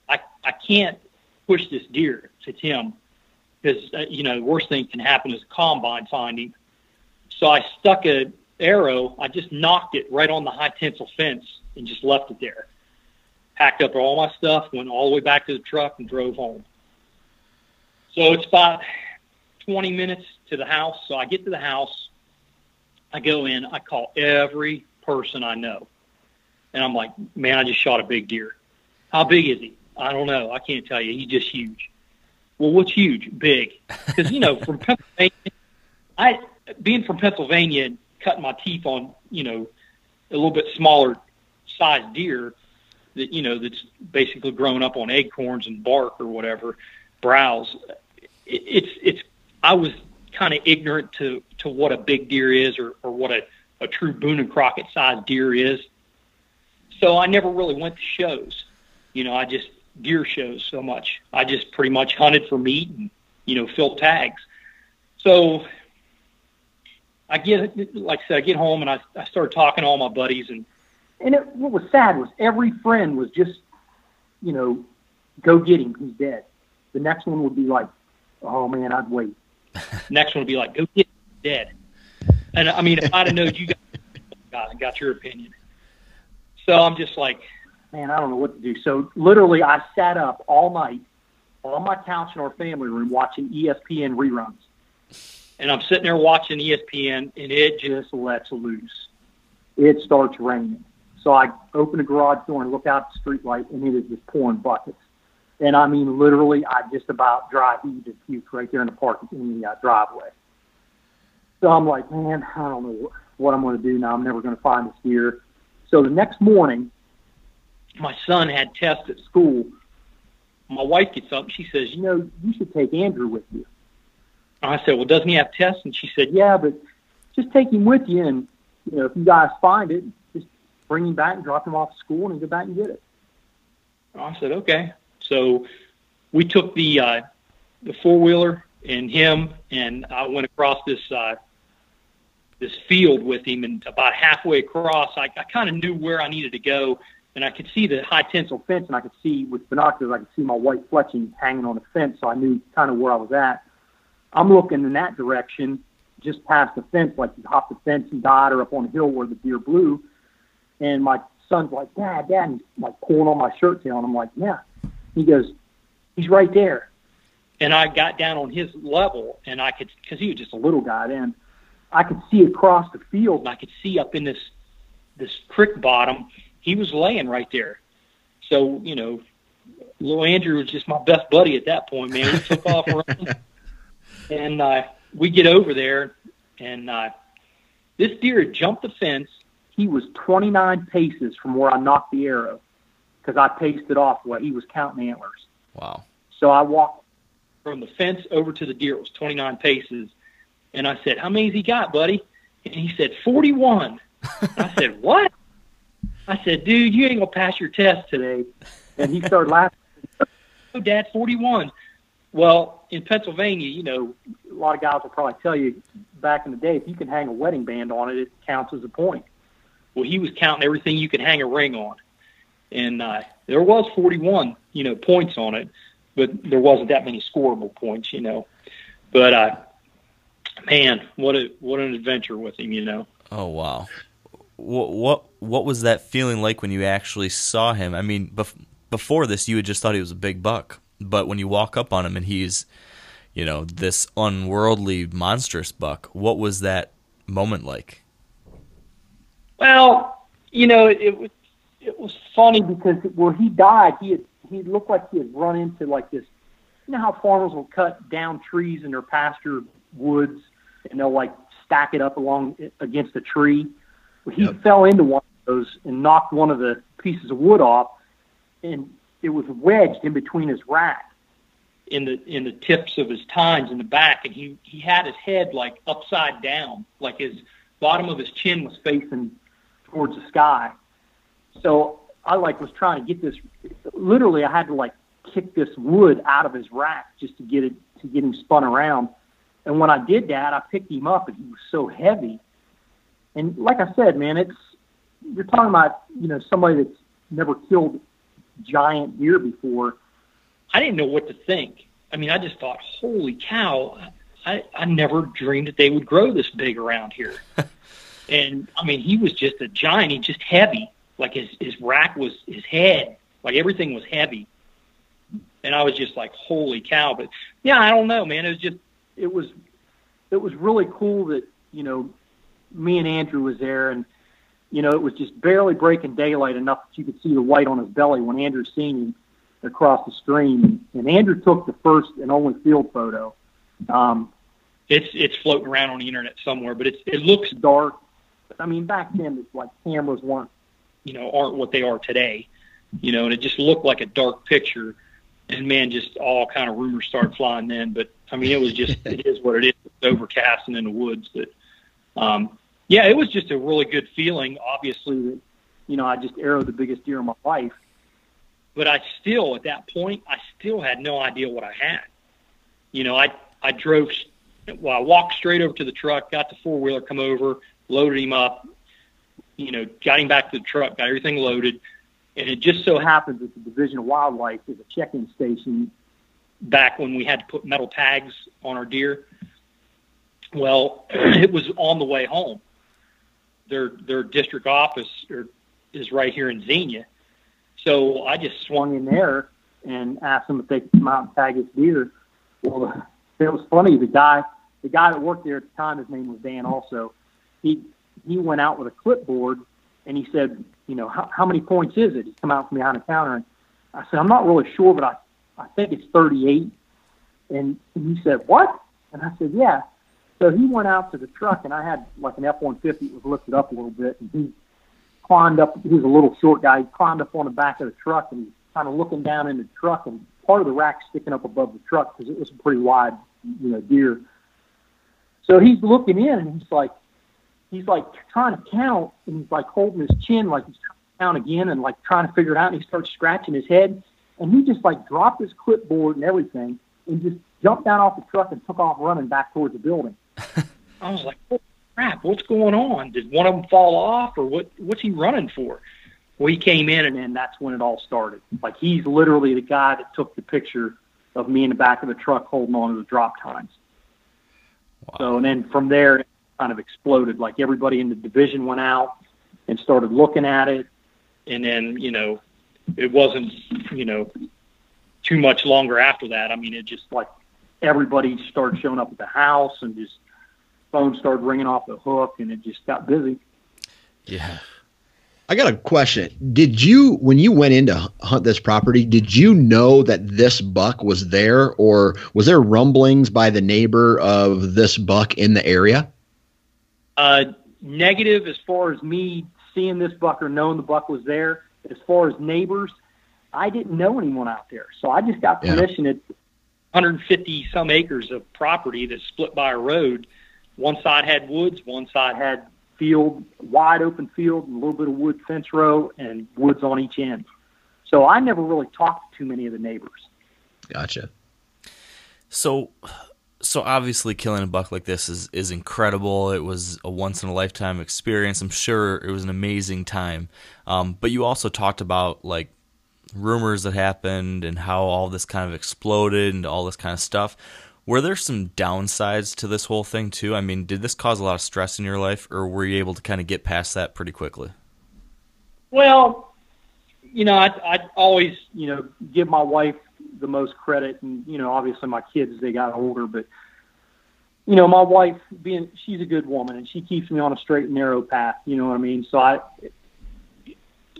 I I can't push this deer. It's him. Because, uh, you know, the worst thing can happen is a combine finding. So I stuck a arrow. I just knocked it right on the high tensile fence and just left it there. Packed up all my stuff, went all the way back to the truck, and drove home. So it's about twenty minutes to the house. So I get to the house, I go in, I call every person I know. And I'm like, man, I just shot a big deer. How big is he? I don't know. I can't tell you. He's just huge. Well, what's huge? Big. Because, you know, from Pennsylvania, I, being from Pennsylvania and cutting my teeth on, you know, a little bit smaller sized deer that, you know, that's basically grown up on acorns and bark or whatever, browse. It's, it's, I was kind of ignorant to, to what a big deer is, or, or what a, a true Boone and Crockett sized deer is. So I never really went to shows. you know, I just deer shows so much. I just pretty much hunted for meat and, you know, filled tags. So I get, like I said, I get home and I, I start talking to all my buddies. And, and it, what was sad was every friend was just, you know, go get him, he's dead. The next one would be like, oh, man, I'd wait. Next one would be like, go get him, he's dead. And, I mean, if I'd have known you guys got your opinion. So I'm just like, man, I don't know what to do. So literally I sat up all night on my couch in our family room watching E S P N reruns. And I'm sitting there watching E S P N, and it just lets loose. It starts raining. So I open the garage door and look out the street light, and it is just pouring buckets. And, I mean, literally, I just about dry heaved and puked right there in the parking in the uh, driveway. So I'm like, man, I don't know what I'm going to do now. I'm never going to find this deer. So the next morning, my son had tests at school. My wife gets up, and she says, you know, you should take Andrew with you. I said, well, doesn't he have tests? And she said, yeah, but just take him with you. And, you know, if you guys find it, just bring him back and drop him off at school and go back and get it. I said, okay. So we took the uh, the four-wheeler and him, and I went across this uh, this field with him. And about halfway across, I, I kind of knew where I needed to go. And I could see the high tensile fence, and I could see with binoculars, I could see my white fletching hanging on the fence. So I knew kind of where I was at. I'm looking in that direction, just past the fence, like you hop the fence and died, or up on a hill where the deer blew. And my son's like, Dad, Dad, and he's like pulling on my shirt tail, and I'm like, yeah. He goes, he's right there. And I got down on his level, and I could, because he was just a little guy then, I could see across the field, and I could see up in this this creek bottom, he was laying right there. So, you know, little Andrew was just my best buddy at that point, man. He took off running. And uh, we get over there, and uh, this deer jumped the fence. He was twenty-nine paces from where I knocked the arrow because I paced it off while he was counting antlers. Wow. So I walked from the fence over to the deer. It was twenty-nine paces. And I said, how many's he got, buddy? And he said, forty-one. I said, what? I said, dude, you ain't going to pass your test today. And he started laughing. Oh, Dad, forty-one. Well, in Pennsylvania, you know, a lot of guys will probably tell you back in the day, if you can hang a wedding band on it, it counts as a point. Well, he was counting everything you could hang a ring on. And uh, there was forty-one, you know, points on it, but there wasn't that many scoreable points, you know. But, uh, man, what a what an adventure with him, you know. Oh, wow. What, what, what was that feeling like when you actually saw him? I mean, bef- before this, you had just thought he was a big buck. But when you walk up on him and he's, you know, this unworldly, monstrous buck, what was that moment like? Well, you know, it, it was it was funny because where he died, he had, he looked like he had run into like this. You know how farmers will cut down trees in their pasture woods and they'll like stack it up along against a tree. Well, he yep. fell into one of those and knocked one of the pieces of wood off, and it was wedged in between his rack, in the in the tips of his tines in the back, and he, he had his head like upside down, like his bottom of his chin was facing towards the sky. So I like was trying to get this. Literally, I had to like kick this wood out of his rack just to get it to get him spun around. And when I did that, I picked him up, and he was so heavy. And like I said, man, it's you're talking about you know somebody that's never killed giant deer before. I didn't know what to think. I mean, I just thought, holy cow, I, I never dreamed that they would grow this big around here. And, I mean, he was just a giant. He just heavy. Like, his, his rack was his head. Like, everything was heavy. And I was just like, holy cow. But, yeah, I don't know, man. It was just, it was, it was really cool that, you know, me and Andrew was there, and you know, it was just barely breaking daylight enough that you could see the white on his belly when Andrew seen him across the stream. And Andrew took the first and only field photo. Um, it's it's floating around on the internet somewhere, but it's it looks dark. I mean, back then, it's like cameras weren't, you know, aren't what they are today. You know, and it just looked like a dark picture. And man, just all kind of rumors started flying then. But I mean, it was just it is what it is. It's overcast and in the woods, but. Um, Yeah, it was just a really good feeling, obviously, that, you know, I just arrowed the biggest deer in my life. But I still, at that point, I still had no idea what I had. You know, I, I drove, well, I walked straight over to the truck, got the four-wheeler, come over, loaded him up, you know, got him back to the truck, got everything loaded. And it just so happens that the Division of Wildlife is a check-in station back when we had to put metal tags on our deer. Well, it was on the way home. Their their district office or, is right here in Xenia. So I just swung in there and asked them if they could come out and tag his deer. Well, it was funny. The guy, the guy that worked there at the time, his name was Dan also. He he went out with a clipboard and he said, you know, how, how many points is it? He's come out from behind the counter. And I said, I'm not really sure, but I, I think it's thirty-eight. And he said, what? And I said, yeah. So he went out to the truck, and I had like an F one fifty that was lifted up a little bit, and he climbed up. He was a little short guy. He climbed up on the back of the truck, and he was kind of looking down in the truck, and part of the rack sticking up above the truck because it was a pretty wide, you know, deer. So he's looking in, and he's like, he's like trying to count, and he's like holding his chin like he's trying to count again and like trying to figure it out, and he starts scratching his head, and he just like dropped his clipboard and everything and just jumped down off the truck and took off running back towards the building. I was like, oh, crap, what's going on? Did one of them fall off, or what? What's he running for? Well, he came in, and then that's when it all started. Like, he's literally the guy that took the picture of me in the back of the truck holding on to the drop times. Wow. So, and then from there, it kind of exploded. Like, everybody in the division went out and started looking at it, and then, you know, it wasn't, you know, too much longer after that. I mean, it just, like, everybody started showing up at the house, and just phone started ringing off the hook, and it just got busy. Yeah. I got a question. Did you, when you went in to hunt this property, did you know that this buck was there, or was there rumblings by the neighbor of this buck in the area? Uh, negative as far as me seeing this buck or knowing the buck was there. As far as neighbors, I didn't know anyone out there. So I just got permission yeah. at one hundred fifty some acres of property that's split by a road. One side had woods, one side had field, wide open field, and a little bit of wood fence row and woods on each end. So I never really talked to too many of the neighbors. Gotcha. So, so obviously killing a buck like this is, is incredible. It was a once in a lifetime experience. I'm sure it was an amazing time. Um, but you also talked about like rumors that happened and how all this kind of exploded and all this kind of stuff. Were there some downsides to this whole thing, too? I mean, did this cause a lot of stress in your life, or were you able to kind of get past that pretty quickly? Well, you know, I, I always, you know, give my wife the most credit. And, you know, obviously my kids, they got older. But, you know, my wife, being she's a good woman, and she keeps me on a straight and narrow path. You know what I mean? So I, as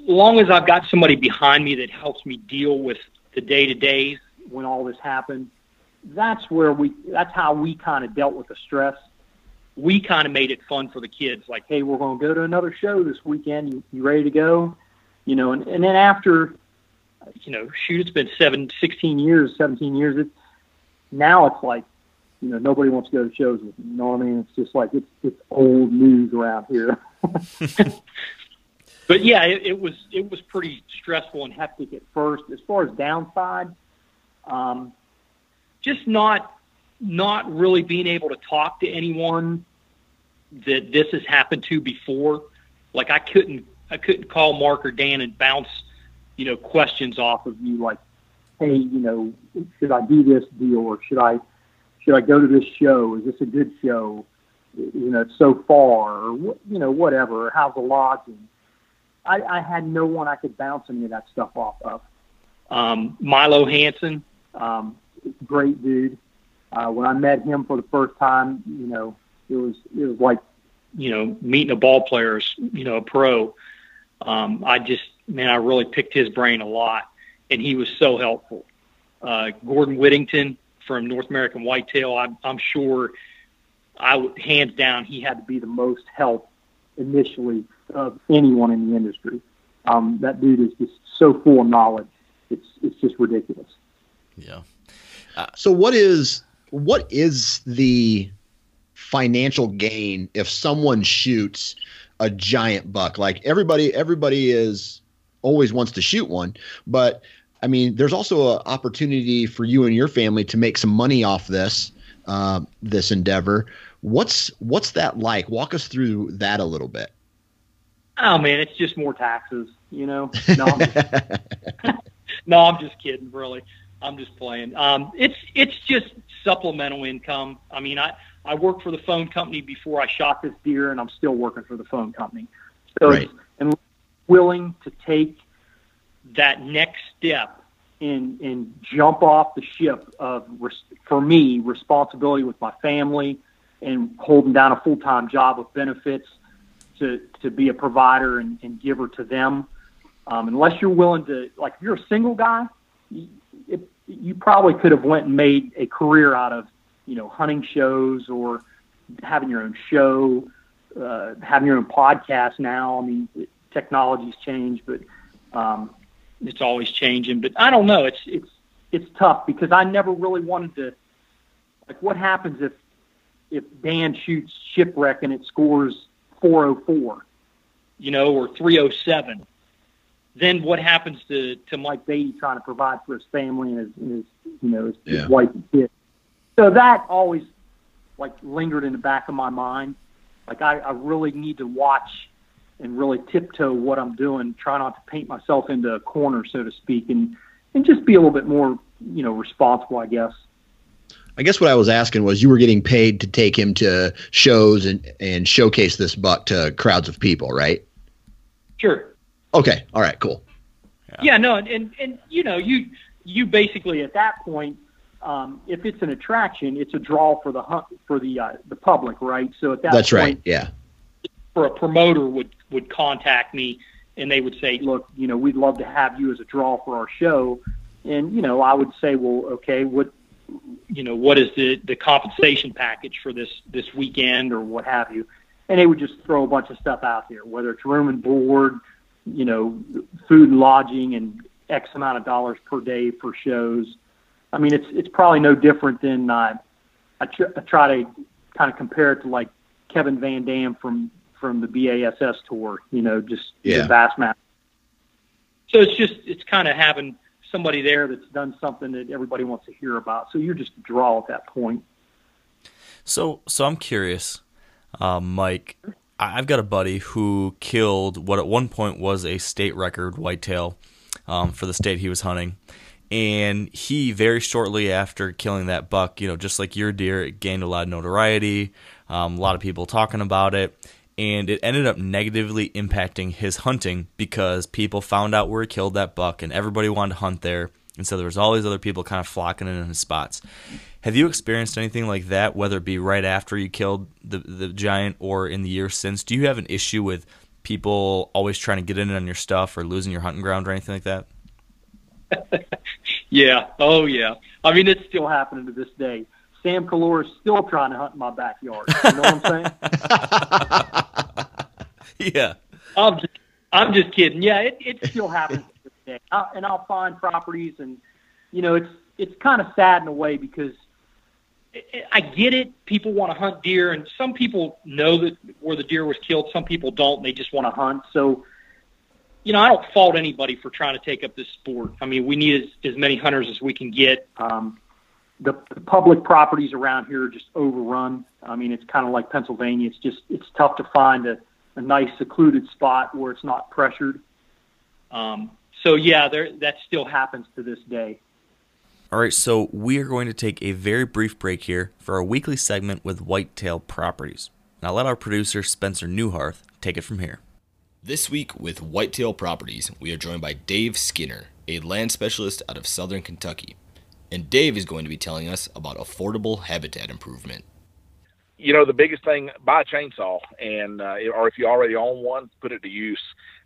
long as I've got somebody behind me that helps me deal with the day-to-days when all this happened, that's where we, that's how we kind of dealt with the stress. We kind of made it fun for the kids. Like, hey, we're going to go to another show this weekend. You, you ready to go? You know, and, and then after, you know, shoot, it's been seven, sixteen years, seventeen years. It, now it's like, you know, nobody wants to go to shows with me. You know what I mean? It's just like, it's, it's old news around here. But yeah, it, it was, it was pretty stressful and hectic at first. As far as downside, um, just not not really being able to talk to anyone that this has happened to before. Like, I couldn't I couldn't call Mark or Dan and bounce, you know, questions off of you like, hey, you know, should I do this deal, or should I should I go to this show? Is this a good show? You know, so far, or you know, whatever. How's the lodging? I, I had no one I could bounce any of that stuff off of. Um, Milo Hanson. Um, Great dude. Uh, when I met him for the first time, you know, it was it was like, you know, meeting a ball player, you know, a pro. Um, I just, man, I really picked his brain a lot, and he was so helpful. Uh, Gordon Whittington from North American Whitetail, I'm, I'm sure, I would, hands down, he had to be the most help initially of anyone in the industry. Um, that dude is just so full of knowledge. It's it's just ridiculous. Yeah. So what is what is the financial gain if someone shoots a giant buck? Like everybody, everybody is always wants to shoot one, but I mean, there's also an opportunity for you and your family to make some money off this, uh, this endeavor. What's, what's that like? Walk us through that a little bit. Oh man, it's just more taxes, you know? No, I'm just, no, I'm just kidding. Really. I'm just playing. Um, it's, it's just supplemental income. I mean, I, I worked for the phone company before I shot this deer, and I'm still working for the phone company. So right. I'm willing to take that next step and, and jump off the ship of, for me, responsibility with my family and holding down a full-time job with benefits to, to be a provider and, and giver to them. Um, unless you're willing to, like if you're a single guy, it, you probably could have went and made a career out of, you know, hunting shows or having your own show, uh, having your own podcast now. I mean, it, technology's changed, but um, it's always changing. But I don't know. It's it's it's tough because I never really wanted to. Like, what happens if if Dan shoots Shipwreck and it scores four oh four, you know, or three oh seven? Then what happens to to Mike Beatty trying to provide for his family and his, and his you know his, yeah. his wife and kids? So that always, like, lingered in the back of my mind. Like, I, I really need to watch and really tiptoe what I'm doing, try not to paint myself into a corner, so to speak, and, and just be a little bit more, you know, responsible, I guess. I guess what I was asking was, you were getting paid to take him to shows and, and showcase this buck to crowds of people, right? Sure. Okay. All right, cool. Yeah, yeah no, and, and, and, you know, you you basically at that point, Um, if it's an attraction, it's a draw for the hunt, for the uh, the public, right? So at that that's point, right, yeah. For a promoter would would contact me, and they would say, "Look, you know, we'd love to have you as a draw for our show." And you know, I would say, "Well, okay, what, you know, what is the the compensation package for this this weekend or what have you?" And they would just throw a bunch of stuff out there, whether it's room and board, you know, food and lodging, and X amount of dollars per day for shows. I mean, it's it's probably no different than uh, I, tr I try to kind of compare it to, like, Kevin Van Dam from from the B A S S tour, you know, just yeah. the BASS map. So it's just it's kind of having somebody there that's done something that everybody wants to hear about. So you're just a draw at that point. So so I'm curious, uh, Mike. I've got a buddy who killed what at one point was a state record whitetail um, for the state he was hunting. And he, very shortly after killing that buck, you know, just like your deer, it gained a lot of notoriety, um, a lot of people talking about it, and it ended up negatively impacting his hunting because people found out where he killed that buck, and everybody wanted to hunt there, and so there was all these other people kind of flocking in his spots. Have you experienced anything like that, whether it be right after you killed the, the giant or in the years since? Do you have an issue with people always trying to get in on your stuff or losing your hunting ground or anything like that? Yeah. Oh, yeah. I mean, it's still happening to this day. Sam Calor is still trying to hunt in my backyard. You know what I'm saying? Yeah. I'm just, I'm just kidding. Yeah, it, it still happens to this day. I, and I'll find properties, and, you know, it's it's kind of sad in a way because it, it, I get it. People want to hunt deer, and some people know that where the deer was killed. Some people don't. They just want to hunt. So, you know, I don't fault anybody for trying to take up this sport. I mean, we need as, as many hunters as we can get. Um, the, the public properties around here are just overrun. I mean, it's kind of like Pennsylvania. It's just, it's tough to find a, a nice secluded spot where it's not pressured. Um, so yeah, there, that still happens to this day. All right, so we are going to take a very brief break here for our weekly segment with Whitetail Properties. Now let our producer, Spencer Newharth, take it from here. This week with Whitetail Properties, we are joined by Dave Skinner, a land specialist out of Southern Kentucky. And Dave is going to be telling us about affordable habitat improvement. You know, the biggest thing, buy a chainsaw, and uh, or if you already own one, put it to use.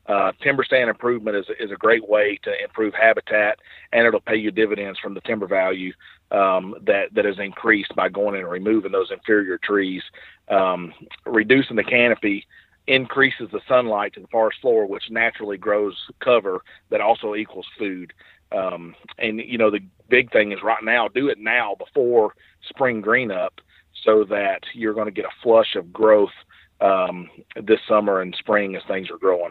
Uh, timber stand improvement is, is a great way to improve habitat, and it'll pay you dividends from the timber value um, that, that is increased by going in and removing those inferior trees, um, reducing the canopy, increases the sunlight to the forest floor, which naturally grows cover that also equals food. Um, and, you know, the big thing is right now, do it now before spring green up so that you're going to get a flush of growth um, this summer and spring as things are growing.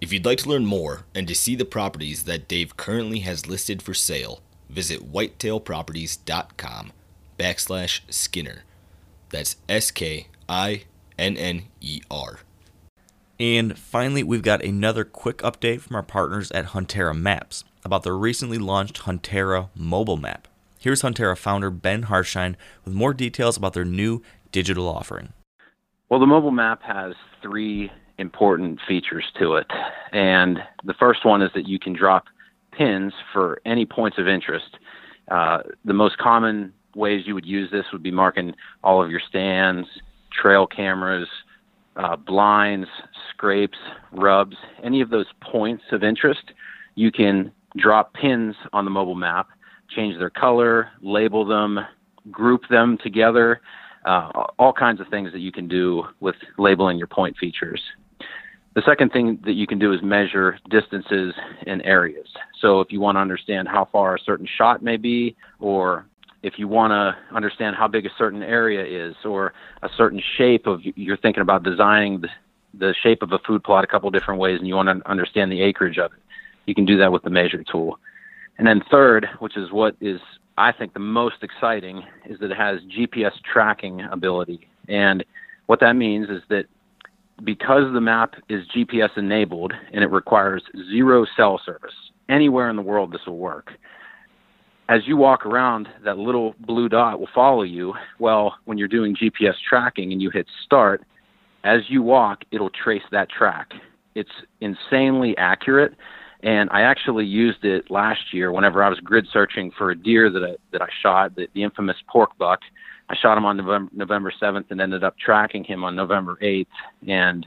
If you'd like to learn more and to see the properties that Dave currently has listed for sale, visit whitetail properties dot com backslash Skinner. That's S K I N N E R. And finally, we've got another quick update from our partners at Huntera Maps about their recently launched Huntera mobile map. Here's Huntera founder Ben Harshine with more details about their new digital offering. Well, the mobile map has three important features to it. And the first one is that you can drop pins for any points of interest. Uh, the most common ways you would use this would be marking all of your stands, trail cameras, uh, blinds, scrapes, rubs, any of those points of interest. You can drop pins on the mobile map, change their color, label them, group them together, uh, all kinds of things that you can do with labeling your point features. The second thing that you can do is measure distances and areas. So if you want to understand how far a certain shot may be, or if you want to understand how big a certain area is, or a certain shape of, you're thinking about designing the, the shape of a food plot a couple different ways and you want to understand the acreage of it, you can do that with the measure tool. And then third, which is what is, I think, the most exciting, is that it has G P S tracking ability. And what that means is that because the map is G P S enabled and it requires zero cell service, anywhere in the world this will work. As you walk around, that little blue dot will follow you. Well, when you're doing G P S tracking and you hit start, as you walk, it'll trace that track. It's insanely accurate. And I actually used it last year whenever I was grid searching for a deer that I, that I shot, the, the infamous pork buck. I shot him on November, November seventh and ended up tracking him on November eighth. And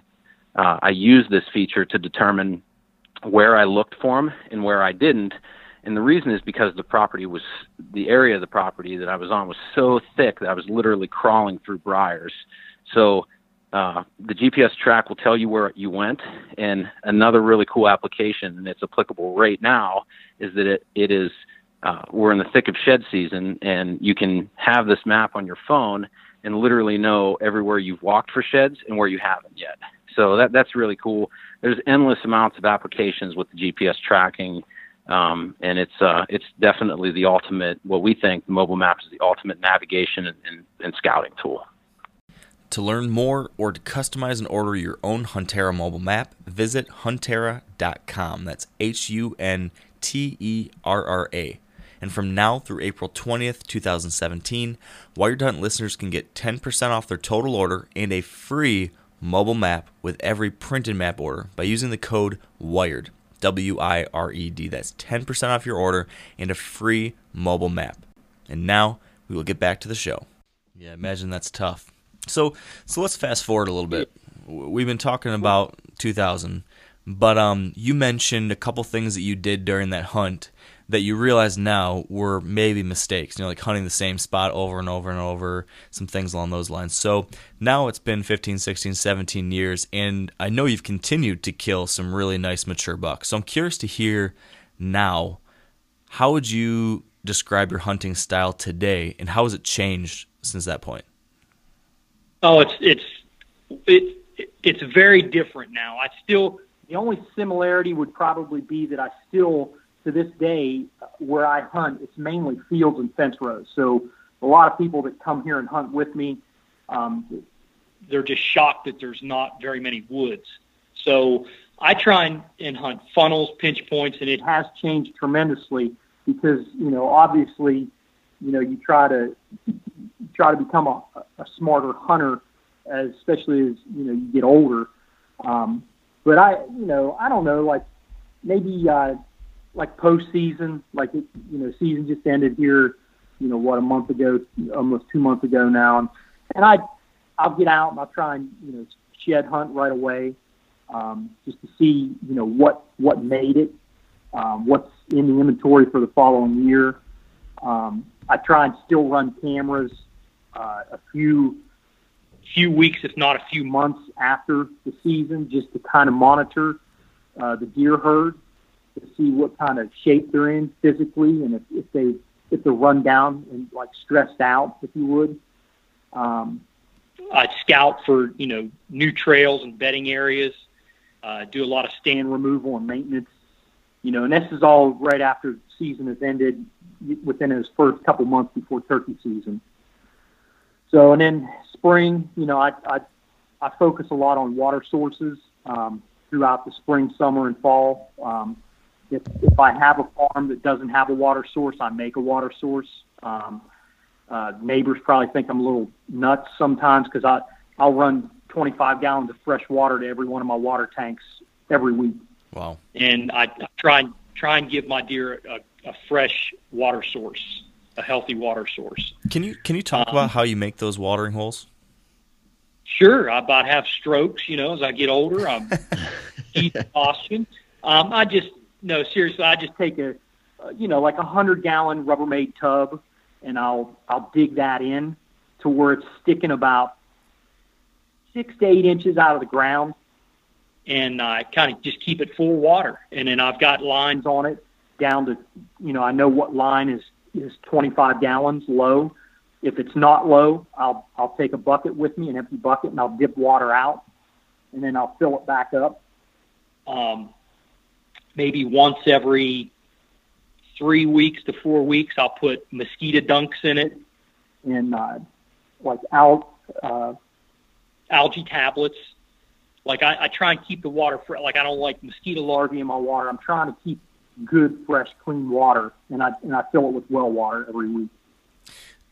uh, I used this feature to determine where I looked for him and where I didn't. And the reason is because the property was, the area of the property that I was on was so thick that I was literally crawling through briars. So Uh, the G P S track will tell you where you went. And another really cool application, and it's applicable right now, is that it, it is, uh, we're in the thick of shed season, and you can have this map on your phone and literally know everywhere you've walked for sheds and where you haven't yet. So that that's really cool. There's endless amounts of applications with the G P S tracking. Um, and it's, uh, it's definitely the ultimate, what we think the mobile map is the ultimate navigation and, and, and scouting tool. To learn more or to customize and order your own Huntera mobile map, visit huntera dot com. That's H U N T E R R A. And from now through April twentieth, two thousand seventeen, Wired to Hunt listeners can get ten percent off their total order and a free mobile map with every printed map order by using the code WIRED, W I R E D. That's ten percent off your order and a free mobile map. And now we will get back to the show. Yeah, imagine that's tough. So so let's fast forward a little bit. We've been talking about two thousand, but um, you mentioned a couple things that you did during that hunt that you realize now were maybe mistakes, you know, like hunting the same spot over and over and over, some things along those lines. So now it's been fifteen, sixteen, seventeen years, and I know you've continued to kill some really nice mature bucks. So I'm curious to hear now, how would you describe your hunting style today, and how has it changed since that point? Oh, it's it's it, it's very different now. I still, the only similarity would probably be that I still, to this day, where I hunt, it's mainly fields and fence rows. So a lot of people that come here and hunt with me, um, they're just shocked that there's not very many woods. So I try and, and hunt funnels, pinch points, and it has changed tremendously because, you know, obviously, you know, you try to try to become a, a smarter hunter, as, especially as, you know, you get older. Um, but I, you know, I don't know, like maybe uh, like post-season, like, it, you know, season just ended here, you know, what, a month ago, almost two months ago now. And, and I, I'll get out and I'll try and, you know, shed hunt right away um, just to see, you know, what, what made it, um, what's in the inventory for the following year. Um, I try and still run cameras uh, a few few weeks, if not a few months after the season, just to kind of monitor uh, the deer herd to see what kind of shape they're in physically and if, if they if they're run down and like stressed out, if you would. Um, I scout for you know new trails and bedding areas, uh, do a lot of stand removal and maintenance. You know, and this is all right after season has ended, within his first couple months before turkey season. So, and then spring, you know, I I, I focus a lot on water sources um, throughout the spring, summer, and fall. Um, if if I have a farm that doesn't have a water source, I make a water source. Um, uh, neighbors probably think I'm a little nuts sometimes because I I'll run twenty-five gallons of fresh water to every one of my water tanks every week. Wow. And I try and try and give my deer a, a fresh water source, a healthy water source. Can you can you talk um, about how you make those watering holes? Sure. I about have strokes, you know, as I get older. I'm exhaustion. Um, I just no seriously. I just take a, you know, like a hundred gallon Rubbermaid tub, and I'll I'll dig that in to where it's sticking about six to eight inches out of the ground. And I kind of just keep it full of water. And then I've got lines on it down to, you know, I know what line is, is twenty-five gallons low. If it's not low, I'll, I'll take a bucket with me, an empty bucket, and I'll dip water out, and then I'll fill it back up. Um, maybe once every three weeks to four weeks, I'll put mosquito dunks in it and uh, like al- uh, algae tablets. Like, I, I try and keep the water fresh. Like, I don't like mosquito larvae in my water. I'm trying to keep good, fresh, clean water, and I and I fill it with well water every week.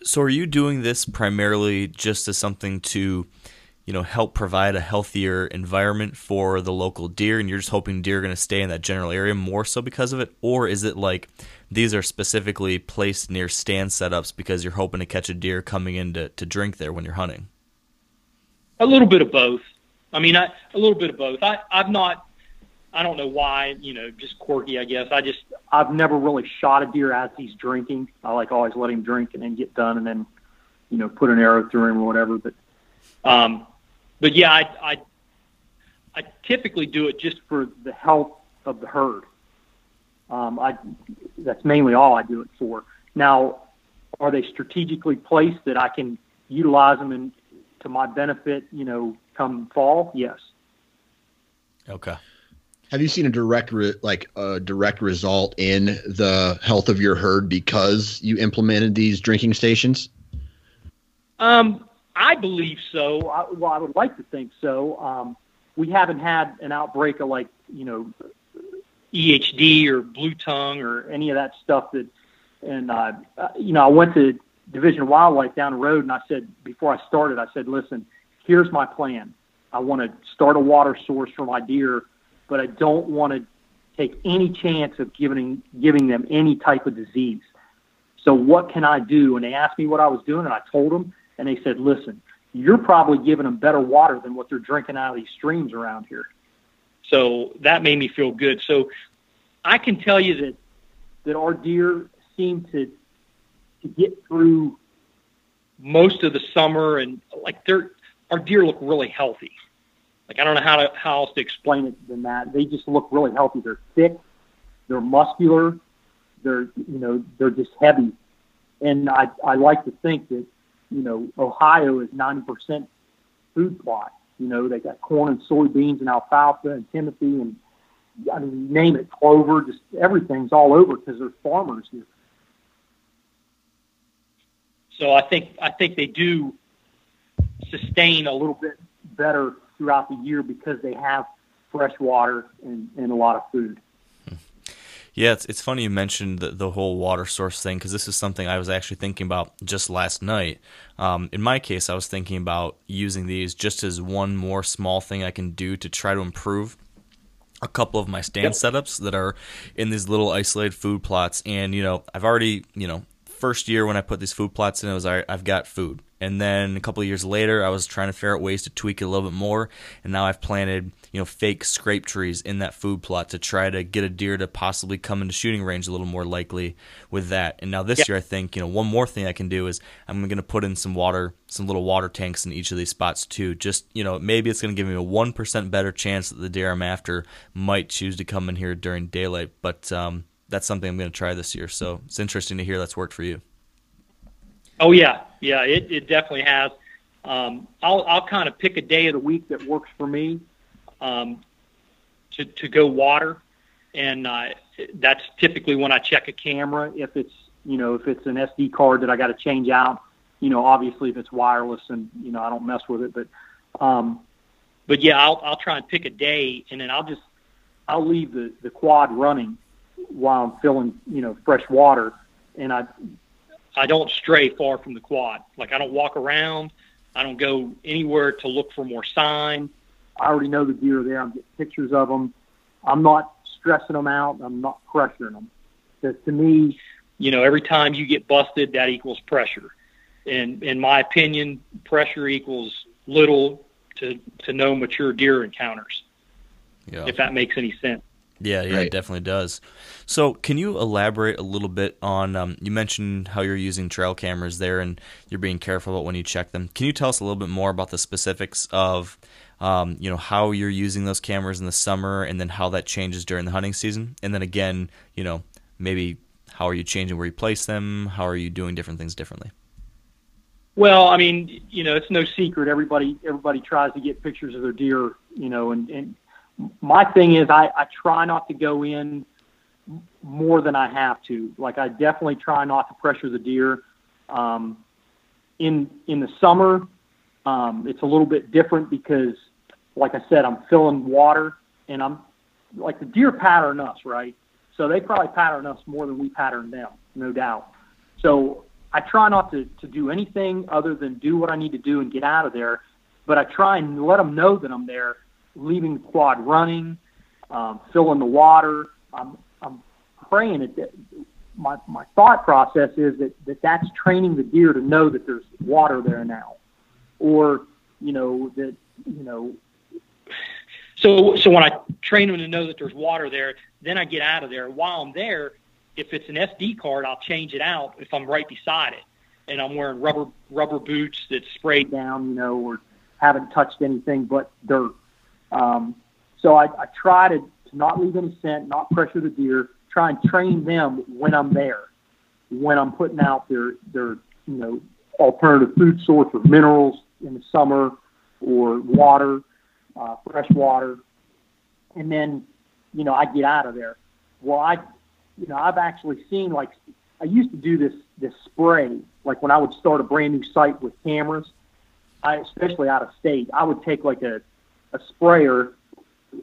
So are you doing this primarily just as something to, you know, help provide a healthier environment for the local deer, and you're just hoping deer are going to stay in that general area more so because of it? Or is it like these are specifically placed near stand setups because you're hoping to catch a deer coming in to, to drink there when you're hunting? A little bit of both. I mean, I, a little bit of both. I, I've not, I don't know why, you know, just quirky, I guess. I just, I've never really shot a deer as he's drinking. I like always let him drink and then get done and then, you know, put an arrow through him or whatever. But, um, but yeah, I, I, I typically do it just for the health of the herd. Um, I, that's mainly all I do it for. Now, are they strategically placed that I can utilize them in, to my benefit, you know, come fall? Yes. Okay. Have you seen a direct re- like a direct result in the health of your herd because you implemented these drinking stations? Um, I believe so. I, well, I would like to think so. Um, we haven't had an outbreak of like, you know, E H D or blue tongue or any of that stuff that, and uh, you know, I went to Division of Wildlife down the road and I said, before I started, I said, listen, here's my plan. I want to start a water source for my deer, but I don't want to take any chance of giving giving them any type of disease. So what can I do? And they asked me what I was doing, and I told them, and they said, listen, you're probably giving them better water than what they're drinking out of these streams around here. So that made me feel good. So I can tell you that that our deer seem to to get through most of the summer, and like they're our deer look really healthy. Like, I don't know how to, how else to explain it than that. They just look really healthy. They're thick, they're muscular, they're, you know, they're just heavy. And I, I like to think that, you know, Ohio is ninety percent food plot. You know, they got corn and soybeans and alfalfa and timothy and, I mean, name it, clover, just everything's all over because they're farmers here. So I think, I think they do sustain a little bit better throughout the year because they have fresh water and, and a lot of food. Yeah, it's it's funny you mentioned the, the whole water source thing, because this is something I was actually thinking about just last night. Um, in my case, I was thinking about using these just as one more small thing I can do to try to improve a couple of my stand yep. setups that are in these little isolated food plots. And, you know, I've already, you know, first year when I put these food plots in, it was, all right, I've got food. And then a couple of years later, I was trying to figure out ways to tweak it a little bit more. And now I've planted, you know, fake scrape trees in that food plot to try to get a deer to possibly come into shooting range a little more likely with that. And now this yeah. year, I think, you know, one more thing I can do is I'm going to put in some water, some little water tanks in each of these spots too. Just, you know, maybe it's going to give me a one percent better chance that the deer I'm after might choose to come in here during daylight. But um, that's something I'm going to try this year. So it's interesting to hear that's worked for you. Oh, yeah. Yeah, it, it definitely has. Um, I'll I'll kind of pick a day of the week that works for me. Um, to, to go water. And uh, that's typically when I check a camera. If it's, you know, if it's an S D card that I got to change out, you know, obviously if it's wireless and, you know, I don't mess with it, but, um, but yeah, I'll, I'll try and pick a day, and then I'll just, I'll leave the, the quad running while I'm filling, you know, fresh water. And I, I don't stray far from the quad. Like, I don't walk around. I don't go anywhere to look for more sign. I already know the deer are there. I'm getting pictures of them. I'm not stressing them out. I'm not pressuring them. Because to me, you know, every time you get busted, that equals pressure. And in my opinion, pressure equals little to, to no mature deer encounters. Yeah. If that makes any sense. Yeah, yeah, right. It definitely does. So can you elaborate a little bit on, um, you mentioned how you're using trail cameras there and you're being careful about when you check them. Can you tell us a little bit more about the specifics of, um, you know, how you're using those cameras in the summer and then how that changes during the hunting season? And then again, you know, maybe how are you changing where you place them? How are you doing different things differently? Well, I mean, you know, it's no secret. Everybody, everybody tries to get pictures of their deer, you know, and, and, my thing is I, I try not to go in more than I have to. Like, I definitely try not to pressure the deer. Um, in in the summer, um, it's a little bit different because, like I said, I'm filling water, and I'm like, the deer pattern us, right? So they probably pattern us more than we pattern them, no doubt. So I try not to, to do anything other than do what I need to do and get out of there, but I try and let them know that I'm there, leaving the quad running, um, filling the water. I'm, I'm praying that, that my, my thought process is that, that that's training the deer to know that there's water there now, or, you know, that, you know, so, so when I train them to know that there's water there, then I get out of there. While I'm there, if it's an S D card, I'll change it out if I'm right beside it and I'm wearing rubber, rubber boots that sprayed down, you know, or haven't touched anything but dirt. Um, so I, I try to, to not leave any scent, not pressure the deer, try and train them when I'm there, when I'm putting out their, their, you know, alternative food source of minerals in the summer, or water, uh, fresh water. And then, you know, I get out of there. Well, I, you know, I've actually seen, like, I used to do this, this spray, like when I would start a brand new site with cameras, I, especially out of state, I would take like a, a sprayer,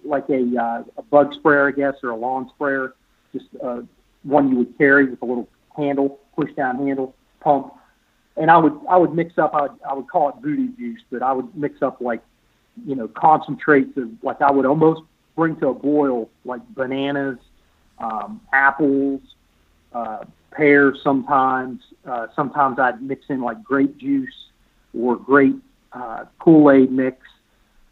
like a, uh, a bug sprayer, I guess, or a lawn sprayer, just uh, one you would carry with a little handle, push down handle, pump. And I would, I would mix up, I would, I would call it voodoo juice, but I would mix up, like, you know, concentrates of, like, I would almost bring to a boil, like bananas, um, apples, uh, pears sometimes. Uh, sometimes I'd mix in like grape juice or grape uh, Kool-Aid mix.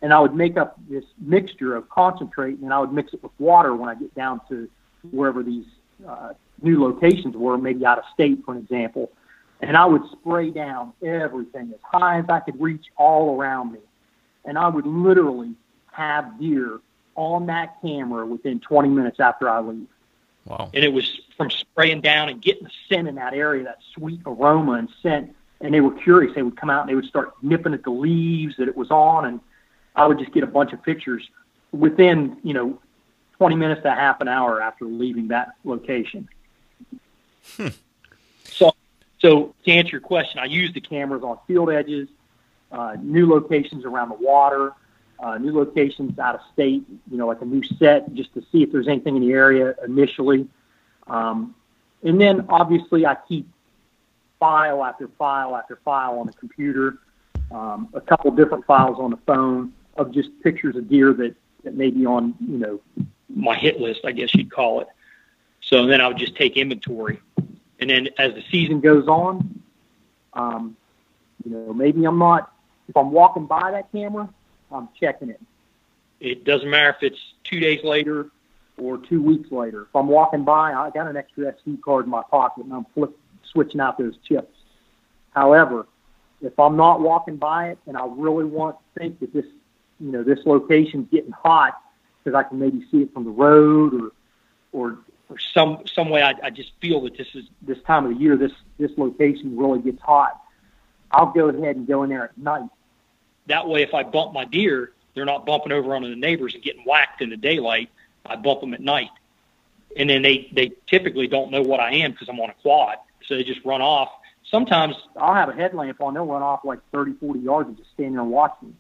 And I would make up this mixture of concentrate, and I would mix it with water when I get down to wherever these uh, new locations were, maybe out of state, for an example. And I would spray down everything as high as I could reach all around me. And I would literally have deer on that camera within twenty minutes after I leave. Wow. And it was from spraying down and getting the scent in that area, that sweet aroma and scent. And they were curious. They would come out and they would start nipping at the leaves that it was on, and I would just get a bunch of pictures within, you know, twenty minutes to half an hour after leaving that location. Hmm. So, so to answer your question, I use the cameras on field edges, uh, new locations around the water, uh, new locations out of state, you know, like a new set, just to see if there's anything in the area initially. Um, and then obviously I keep file after file after file on the computer, um, a couple different files on the phone, of just pictures of deer that, that may be on, you know, my hit list, I guess you'd call it. So then I would just take inventory. And then as the season goes on, um, you know, maybe I'm not, if I'm walking by that camera, I'm checking it. It doesn't matter if it's two days later or two weeks later. If I'm walking by, I got an extra S D card in my pocket and I'm flip, switching out those chips. However, if I'm not walking by it and I really want to think that this, you know, this location's getting hot because I can maybe see it from the road, or, or, or some, some way I, I just feel that this is this time of the year, this, this location really gets hot, I'll go ahead and go in there at night. That way, if I bump my deer, They're not bumping over onto the neighbors and getting whacked in the daylight. I bump them at night. And then they, they typically don't know what I am because I'm on a quad. So they just run off. Sometimes I'll have a headlamp on. They'll run off like thirty, forty yards and just stand there and watch me.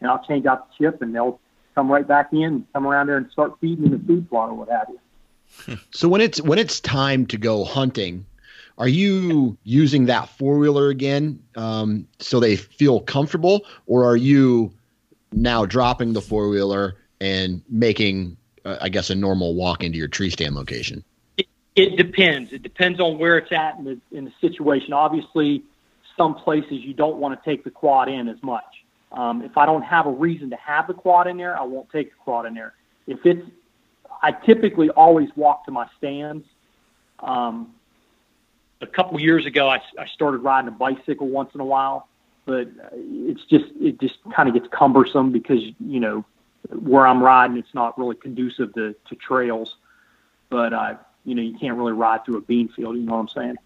And I'll change out the chip, and they'll come right back in and come around there and start feeding in the food plot or what have you. So when it's when it's time to go hunting, are you using that four-wheeler again um, so they feel comfortable, or are you now dropping the four-wheeler and making, uh, I guess, a normal walk into your tree stand location? It, it depends. It depends on where it's at in the, in the situation. Obviously, some places you don't want to take the quad in as much. Um, if I don't have a reason to have the quad in there, I won't take the quad in there. If it's, I typically always walk to my stands. Um, a couple years ago, I, I started riding a bicycle once in a while, but it's just, it just kind of gets cumbersome because, you know, where I'm riding, it's not really conducive to, to trails, but I, you know, you can't really ride through a bean field. You know what I'm saying?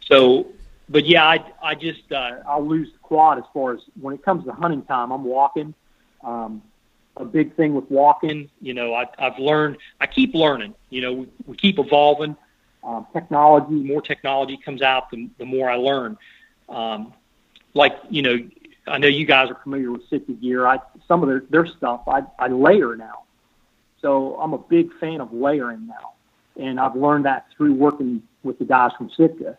So, but yeah, I, I just, uh, I'll lose the quad as far as when it comes to hunting time, I'm walking. Um, a big thing with walking, you know, I, I've learned, I keep learning, you know, we, we keep evolving. Um, technology, more technology comes out, the, the more I learn. Um, like, you know, I know you guys are familiar with Sitka Gear. I, some of their, their stuff, I, I layer now. So I'm a big fan of layering now. And I've learned that through working with the guys from Sitka.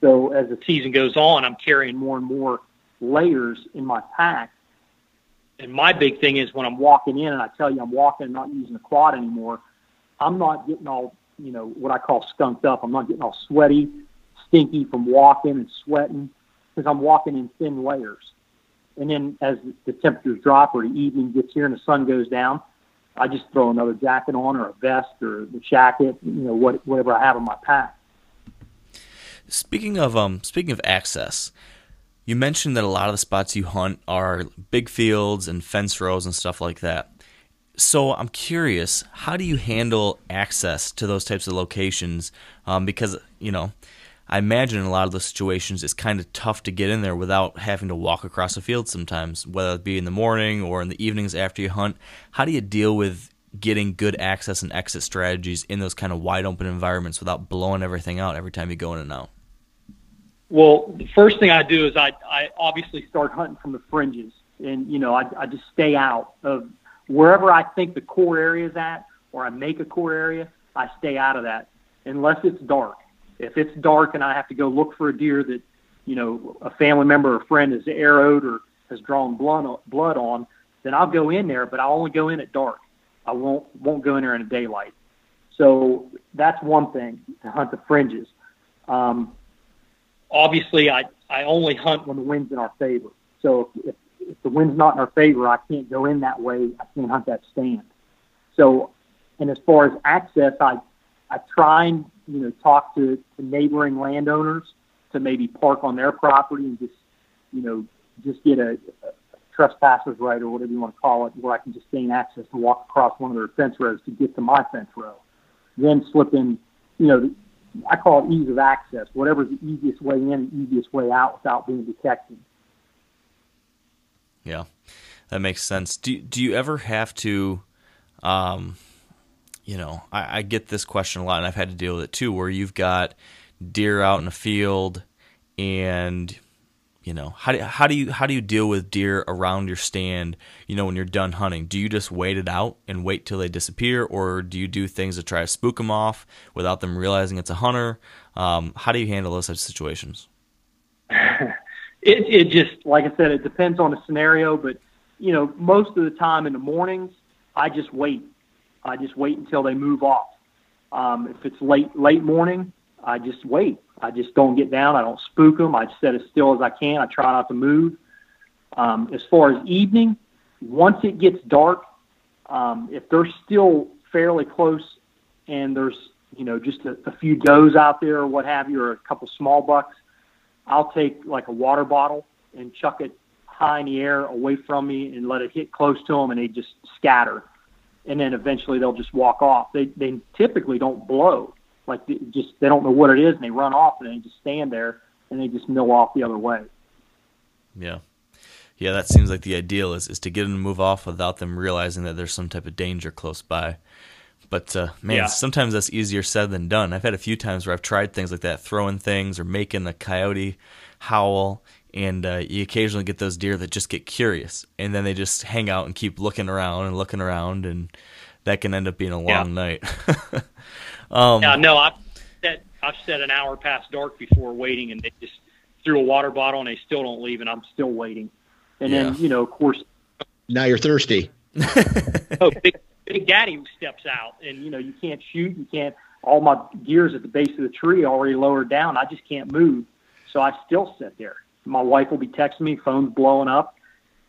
So as the season goes on, I'm carrying more and more layers in my pack. And my big thing is when I'm walking in and I tell you I'm walking and not using the quad anymore, I'm not getting all, you know, what I call skunked up. I'm not getting all sweaty, stinky from walking and sweating because I'm walking in thin layers. And then as the temperatures drop or the evening gets here and the sun goes down, I just throw another jacket on or a vest or the jacket, you know, what, whatever I have in my pack. Speaking of um, speaking of access, you mentioned that a lot of the spots you hunt are big fields and fence rows and stuff like that. So I'm curious, how do you handle access to those types of locations? Um, because, you know, I imagine in a lot of those situations it's kind of tough to get in there without having to walk across a field sometimes, whether it be in the morning or in the evenings after you hunt. How do you deal with getting good access and exit strategies in those kind of wide open environments without blowing everything out every time you go in and out? Well, the first thing I do is I, I obviously start hunting from the fringes, and, you know, I, I just stay out of wherever I think the core area is at, or I make a core area, I stay out of that unless it's dark. If it's dark and I have to go look for a deer that, you know, a family member or friend has arrowed or has drawn blood on, then I'll go in there, but I'll only go in at dark. I won't, won't go in there in the daylight. So that's one thing, to hunt the fringes. Um, Obviously, I, I only hunt when the wind's in our favor. So if, if the wind's not in our favor, I can't go in that way. I can't hunt that stand. So, and as far as access, I, I try and, you know, talk to, to neighboring landowners to maybe park on their property and just, you know, just get a, a trespasser's right or whatever you want to call it, where I can just gain access and walk across one of their fence rows to get to my fence row. Then slip in, you know, the, I call it ease of access, whatever's the easiest way in and easiest way out without being detected. Yeah, that makes sense. Do, do you ever have to, um, you know, I, I get this question a lot, and I've had to deal with it too, where you've got deer out in a field and, you know, how do, how do you how do you deal with deer around your stand, you know, when you're done hunting? Do you just wait it out and wait till they disappear, or do you do things to try to spook them off without them realizing it's a hunter? Um, how do you handle those types of situations? it, it just, like I said, it depends on the scenario, but, you know, most of the time in the mornings, I just wait. I just wait until they move off. Um, if it's late, late morning, I just wait. I just don't get down. I don't spook them. I sit as still as I can. I try not to move. Um, as far as evening, once it gets dark, um, if they're still fairly close and there's, you know, just a, a few does out there or what have you, or a couple small bucks, I'll take like a water bottle and chuck it high in the air away from me and let it hit close to them, and they just scatter. And then eventually they'll just walk off. They, they typically don't blow. Like, they just, they don't know what it is, and they run off, and they just stand there, and they just mill off the other way. Yeah. yeah, that seems like the ideal is, is to get them to move off without them realizing that there's some type of danger close by. But, uh, man, yeah. sometimes that's easier said than done. I've had a few times where I've tried things like that, throwing things or making a coyote howl, and uh, you occasionally get those deer that just get curious, and then they just hang out and keep looking around and looking around, and that can end up being a long yeah. night. um, yeah, no, I've set, I've set an hour past dark before waiting, and they just threw a water bottle, and they still don't leave, and I'm still waiting. And yeah. then, you know, of course. Now you're thirsty. oh, big Big Daddy steps out, and, you know, you can't shoot. You can't – all my gear's at the base of the tree already lowered down. I just can't move, so I still sit there. My wife will be texting me, phone's blowing up.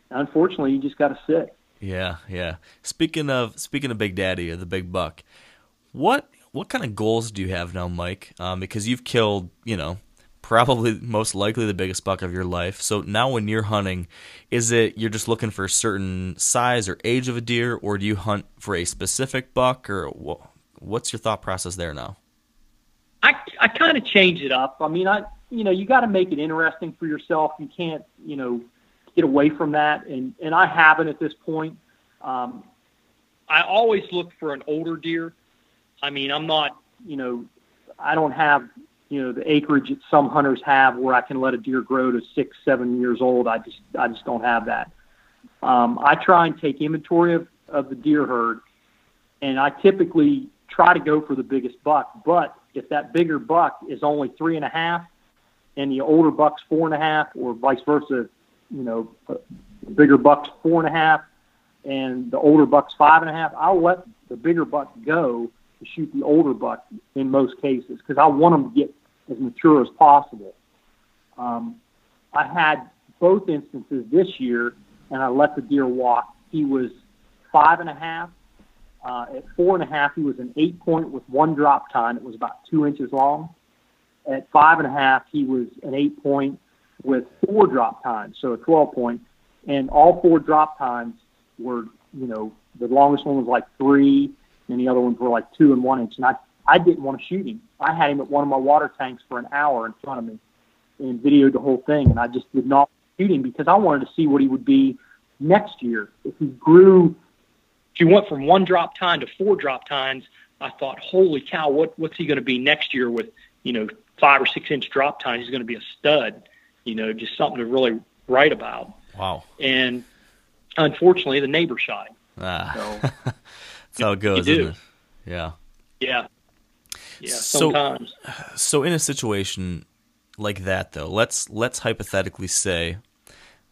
Unfortunately, you just got to sit. Yeah, yeah. Speaking of speaking of Big Daddy or the big buck, what what kind of goals do you have now, Mike? Um, because you've killed, you know, probably most likely the biggest buck of your life. So now when you're hunting, is it you're just looking for a certain size or age of a deer, or do you hunt for a specific buck, or what's your thought process there now? I, I kind of change it up. I mean, I you know, you got to make it interesting for yourself. You can't, you know, get away from that, and, and I haven't at this point. Um, I always look for an older deer. I mean, I'm not, you know, I don't have – you know, the acreage that some hunters have where I can let a deer grow to six, seven years old. I just, I just don't have that. Um, I try and take inventory of, of the deer herd, and I typically try to go for the biggest buck. But if that bigger buck is only three and a half and the older buck's four and a half, or vice versa, you know, the bigger buck's four and a half and the older buck's five and a half, I'll let the bigger buck go to shoot the older buck in most cases, because I want them to get as mature as possible. Um, I had both instances this year, and I let the deer walk. He was five and a half. Uh, at four and a half, he was an eight point with one drop time. It was about two inches long. At five and a half, he was an eight point with four drop times, so a twelve point. And all four drop times were, you know, the longest one was like three, and the other ones were like two and one inch. And I I didn't want to shoot him. I had him at one of my water tanks for an hour in front of me and videoed the whole thing, and I just did not shoot him because I wanted to see what he would be next year. If he grew, if you went from one drop time to four drop times, I thought, holy cow, what, what's he going to be next year with, you know, five or six inch drop time? He's going to be a stud, you know, just something to really write about. Wow. And unfortunately, the neighbor shot him. Ah. So, that's how it goes, isn't it? Yeah. Yeah. Yeah, sometimes. So, so in a situation like that, though, let's let's hypothetically say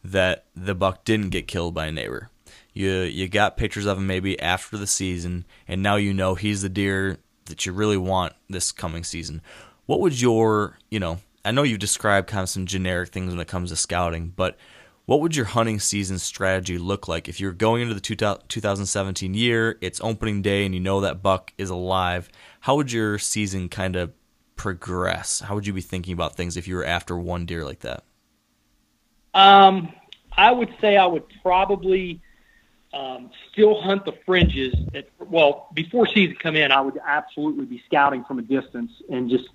that the buck didn't get killed by a neighbor. You you got pictures of him maybe after the season, and now you know he's the deer that you really want this coming season. What would your, you know, I know you've described kind of some generic things when it comes to scouting, but what would your hunting season strategy look like if you're going into the two thousand seventeen year, it's opening day, and you know that buck is alive? How would your season kind of progress? How would you be thinking about things if you were after one deer like that? Um, I would say I would probably um, still hunt the fringes. At, well, before season come in, I would absolutely be scouting from a distance and just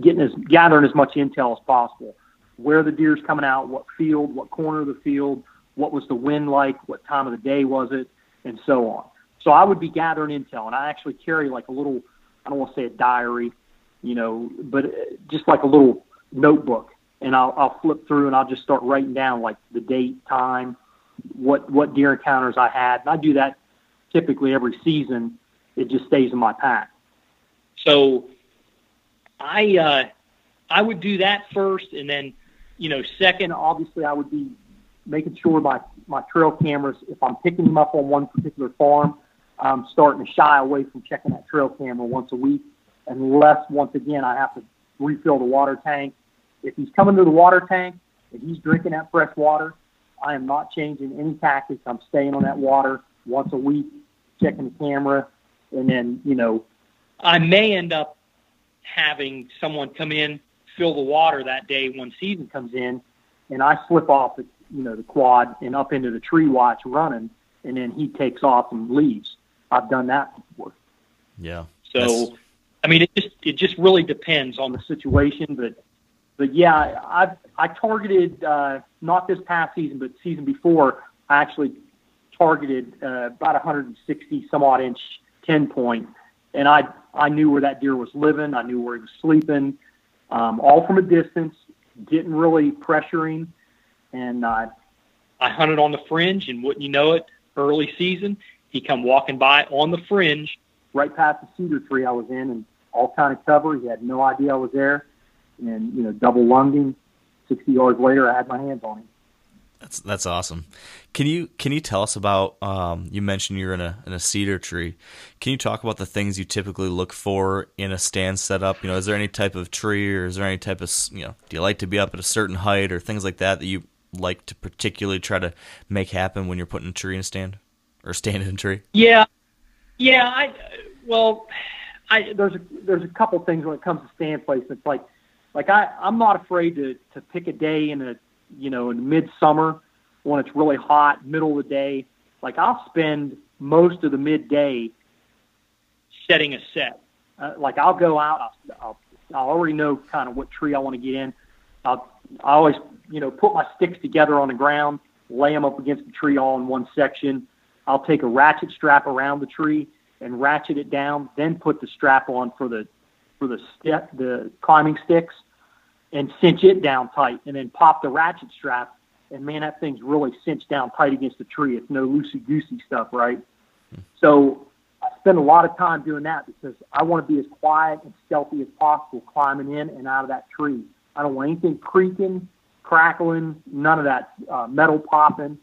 getting as, gathering as much intel as possible. Where the deer's coming out, what field, what corner of the field, what was the wind like, what time of the day was it, and so on. So I would be gathering intel, and I actually carry like a little, I don't want to say a diary, you know, but just like a little notebook, and I'll, I'll flip through and I'll just start writing down like the date, time, what, what deer encounters I had, and I do that typically every season. It just stays in my pack. So I, uh, I would do that first, and then, you know, second, obviously I would be making sure my, my trail cameras, if I'm picking them up on one particular farm, I'm starting to shy away from checking that trail camera once a week, unless, once again, I have to refill the water tank. If he's coming to the water tank, if he's drinking that fresh water, I am not changing any tactics. I'm staying on that water once a week, checking the camera, and then, you know, I may end up having someone come in, fill the water that day when season comes in, and I slip off the, you know, the quad and up into the tree watch running, and then he takes off and leaves. I've done that before. Yeah. So, that's... I mean, it just it just really depends on the situation, but but yeah, I've I targeted, uh, not this past season, but season before, I actually targeted uh, about one hundred sixty some odd inch ten point. And I, I knew where that deer was living. I knew where he was sleeping, um, all from a distance, didn't really pressure him. And uh, I hunted on the fringe, and wouldn't you know it, early season, he come walking by on the fringe, right past the cedar tree I was in, and all kind of cover. He had no idea I was there. And, you know, double lunged him. sixty yards later, I had my hands on him. That's that's awesome. Can you can you tell us about? Um, you mentioned you're in a in a cedar tree. Can you talk about the things you typically look for in a stand setup? You know, is there any type of tree, or is there any type of, you know, do you like to be up at a certain height, or things like that that you like to particularly try to make happen when you're putting a tree in a stand, or stand in a tree? Yeah, yeah. I well, I there's a, there's a couple things when it comes to stand placement. Like like I I'm not afraid to to pick a day in a, you know, in midsummer when it's really hot, middle of the day. Like, I'll spend most of the midday setting a set. Uh, like, I'll go out, I'll, I'll, I'll already know kind of what tree I want to get in. I'll, I always, you know, put my sticks together on the ground, lay them up against the tree all in one section. I'll take a ratchet strap around the tree and ratchet it down, then put the strap on for the, for the step, the climbing sticks, and cinch it down tight, and then pop the ratchet strap, and man, that thing's really cinched down tight against the tree. It's no loosey-goosey stuff, right? Mm-hmm. So I spend a lot of time doing that because I want to be as quiet and stealthy as possible climbing in and out of that tree. I don't want anything creaking, crackling, none of that uh, metal popping.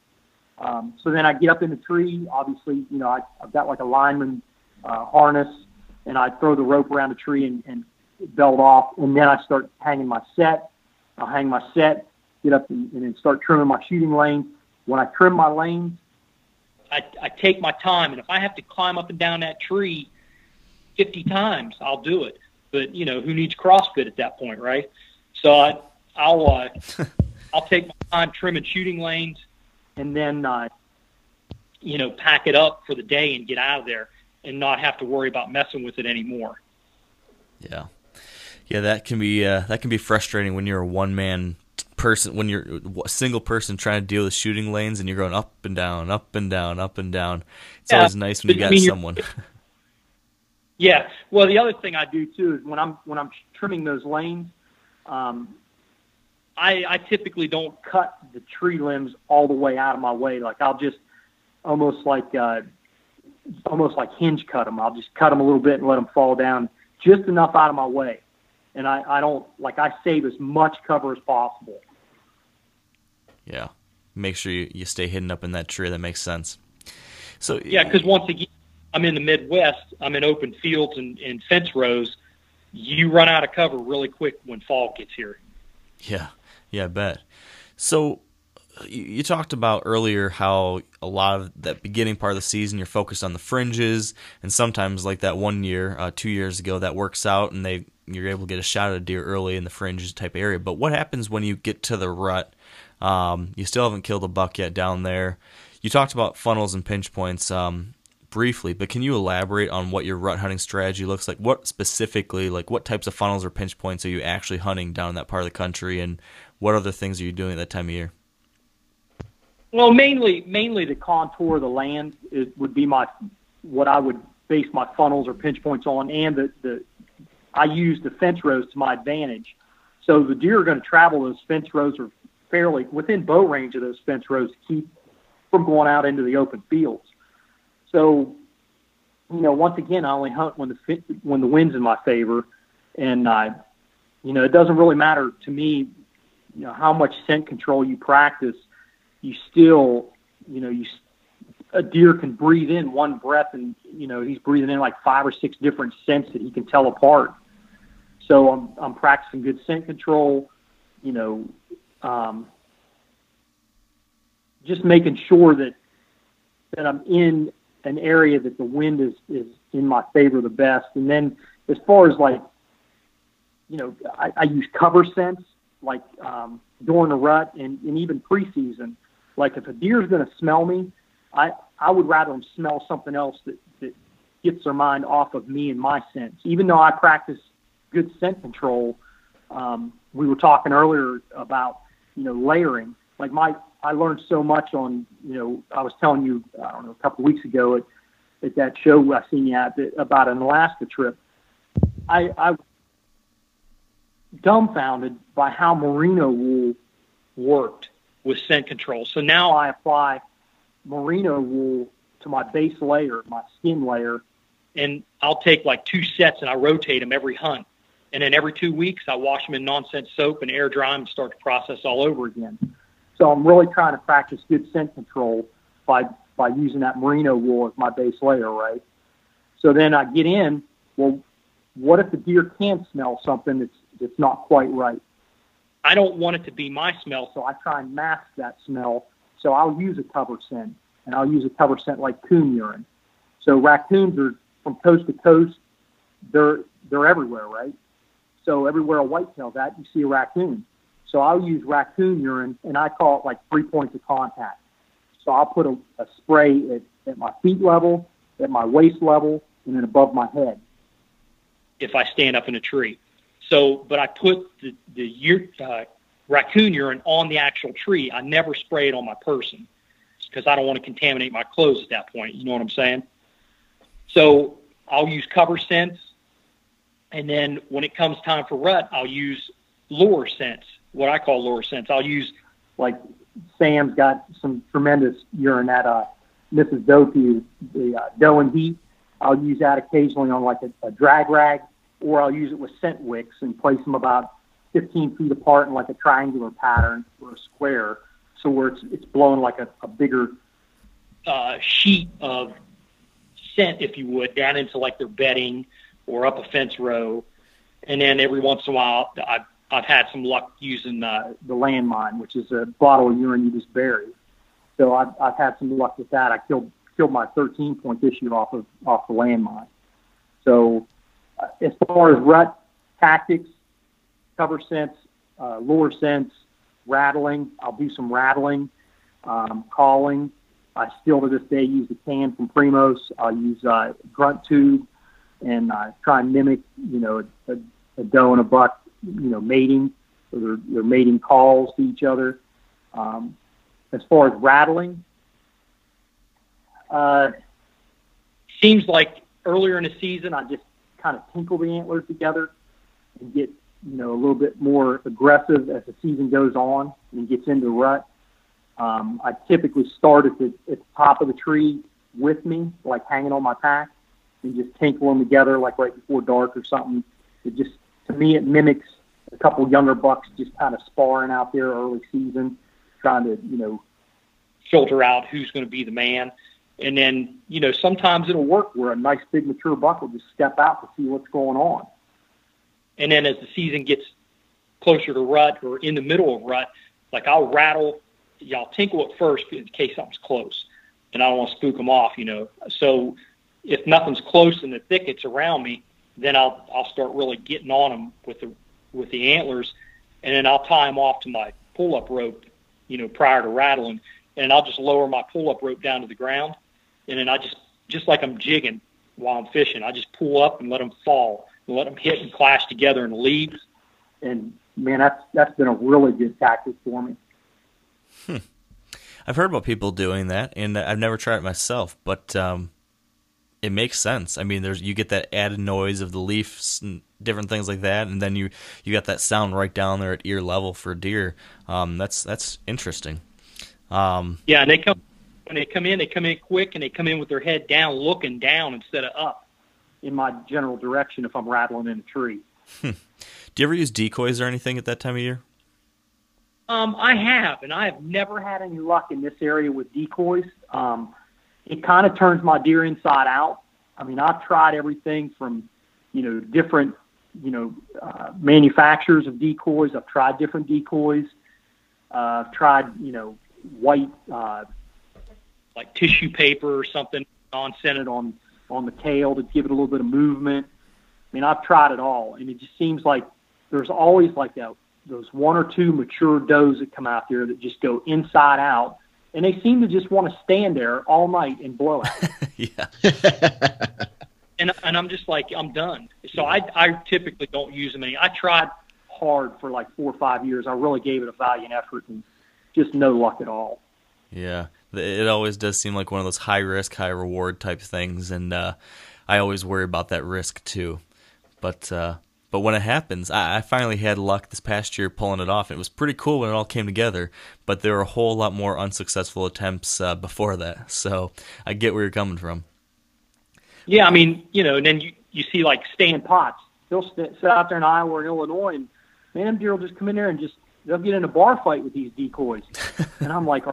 Um, so then I get up in the tree. Obviously, you know, I, I've got like a lineman uh, harness, and I throw the rope around the tree and, and belt off, and then I start hanging my set. I'll hang my set, get up and, and then start trimming my shooting lane. When I trim my lanes, I, I take my time, and if I have to climb up and down that tree fifty times, I'll do it. But, you know, who needs CrossFit at that point, right? So I, I'll uh, I'll take my time trimming shooting lanes, and then uh, you know, pack it up for the day and get out of there and not have to worry about messing with it anymore. Yeah. Yeah, that can be uh, that can be frustrating when you're a one man person, when you're a single person trying to deal with shooting lanes, and you're going up and down, up and down, up and down. It's yeah, always nice when you got someone. Yeah. Well, the other thing I do too is when I'm when I'm trimming those lanes, um, I, I typically don't cut the tree limbs all the way out of my way. Like, I'll just almost like uh, almost like hinge cut them. I'll just cut them a little bit and let them fall down just enough out of my way. And I, I don't, like, I save as much cover as possible. Yeah. Make sure you, you stay hidden up in that tree. That makes sense. So yeah, because once again, I'm in the Midwest. I'm in open fields and, and fence rows. You run out of cover really quick when fall gets here. Yeah. Yeah, I bet. So you, you talked about earlier how a lot of that beginning part of the season, you're focused on the fringes. And sometimes, like that one year, uh, two years ago, that works out, and they you're able to get a shot at a deer early in the fringes type area. But what happens when you get to the rut? Um, you still haven't killed a buck yet down there. You talked about funnels and pinch points um, briefly, but can you elaborate on what your rut hunting strategy looks like? What specifically, like what types of funnels or pinch points are you actually hunting down in that part of the country, and what other things are you doing at that time of year? Well, mainly mainly the contour of the land is, would be my what I would base my funnels or pinch points on, and the, the I use the fence rows to my advantage. So the deer are going to travel those fence rows, or fairly within bow range of those fence rows, to keep from going out into the open fields. So, you know, once again, I only hunt when the when the wind's in my favor, and I, uh, you know, it doesn't really matter to me, you know, how much scent control you practice. You still, you know, you a deer can breathe in one breath, and you know he's breathing in like five or six different scents that he can tell apart. So I'm, I'm practicing good scent control, you know, um, just making sure that that I'm in an area that the wind is, is in my favor the best. And then as far as like, you know, I, I use cover scents like um, during the rut and, and even preseason. Like, if a deer is going to smell me, I, I would rather them smell something else that, that gets their mind off of me and my scents. Even though I practice good scent control, um, we were talking earlier about, you know, layering. Like, Mike, I learned so much on, you know, I was telling you, I don't know, a couple of weeks ago at, at that show I seen you at, about an Alaska trip. I, I was dumbfounded by how merino wool worked with scent control. So now I apply merino wool to my base layer, my skin layer, and I'll take like two sets and I rotate them every hunt. And then every two weeks I wash them in non-scent soap and air dry them and start the process all over again. So I'm really trying to practice good scent control by by using that merino wool as my base layer, right? So then I get in, well, what if the deer can smell something that's that's not quite right? I don't want it to be my smell, so I try and mask that smell. So I'll use a cover scent, and I'll use a cover scent like coon urine. So raccoons are from coast to coast. They're they're everywhere, right? So everywhere a whitetail's at, you see a raccoon. So I'll use raccoon urine, and I call it like three points of contact. So I'll put a, a spray at, at my feet level, at my waist level, and then above my head. If I stand up in a tree. So, but I put the, the uh, raccoon urine on the actual tree. I never spray it on my person because I don't want to contaminate my clothes at that point. You know what I'm saying? So I'll use cover scents. And then when it comes time for rut, I'll use lure scents, what I call lure scents. I'll use, like, Sam's got some tremendous urine at uh, Missus Dopey, the uh, Doe and Heat. I'll use that occasionally on, like, a, a drag rag, or I'll use it with scent wicks and place them about fifteen feet apart in, like, a triangular pattern or a square, so where it's, it's blowing, like, a, a bigger uh, sheet of scent, if you would, down into, like, their bedding or up a fence row. And then every once in a while, I've, I've had some luck using uh, the landmine, which is a bottle of urine you just bury. So I've, I've had some luck with that. I killed killed my thirteen point this year off of off the landmine. So uh, as far as rut tactics, cover scents, uh, lure scents, rattling, I'll do some rattling, um, calling. I still to this day use the can from Primos. I'll use uh, grunt tube, and I try and mimic, you know, a, a doe and a buck, you know, mating, or their, their mating calls to each other. Um, as far as rattling, uh, seems like earlier in the season, I just kind of tinkle the antlers together and get, you know, a little bit more aggressive as the season goes on and gets into rut. Um, I typically start at the, at the top of the tree with me, like hanging on my pack, and just tinkle them together, like right before dark or something. It just, to me, it mimics a couple younger bucks just kind of sparring out there early season, trying to, you know, filter out who's going to be the man. And then, you know, sometimes it'll work where a nice big mature buck will just step out to see what's going on. And then as the season gets closer to rut or in the middle of rut, like I'll rattle, y'all tinkle at first in case something's close and I don't want to spook them off, you know. So if nothing's close in the thickets around me, then I'll I'll start really getting on them with the with the antlers, and then I'll tie them off to my pull-up rope, you know, prior to rattling, and I'll just lower my pull-up rope down to the ground, and then I just just like I'm jigging while I'm fishing, I just pull up and let them fall, and let them hit and clash together in the leaves, and man, that's that's been a really good tactic for me. Hmm. I've heard about people doing that, and I've never tried it myself, but um. It makes sense. I mean, there's you get that added noise of the leaves and different things like that, and then you you got that sound right down there at ear level for deer. Um, that's that's interesting. Um, yeah, and they come when they come in, they come in quick, and they come in with their head down, looking down instead of up in my general direction if I'm rattling in a tree. Hmm. Do you ever use decoys or anything at that time of year? Um, I have, and I have never had any luck in this area with decoys. Um, It kind of turns my deer inside out. I mean, I've tried everything from, you know, different, you know, uh, manufacturers of decoys. I've tried different decoys. Uh, I've tried, you know, white, uh, like tissue paper or something non-scented on, on the tail to give it a little bit of movement. I mean, I've tried it all. And it just seems like there's always like a, those one or two mature does that come out there that just go inside out. And they seem to just want to stand there all night and blow out. Yeah. and and I'm just like, I'm done. So I I typically don't use them any. I tried hard for like four or five years. I really gave it a valiant effort and just no luck at all. Yeah, it always does seem like one of those high risk, high reward type things, and uh, I always worry about that risk too. But uh, but when it happens, I, I finally had luck this past year pulling it off. It was pretty cool when it all came together, but there were a whole lot more unsuccessful attempts uh, before that. So I get where you're coming from. Yeah, I mean, you know, and then you, you see like Stan Potts. They'll sit out there in Iowa and Illinois, and man, them deer will just come in there and just they'll get in a bar fight with these decoys. And I'm like,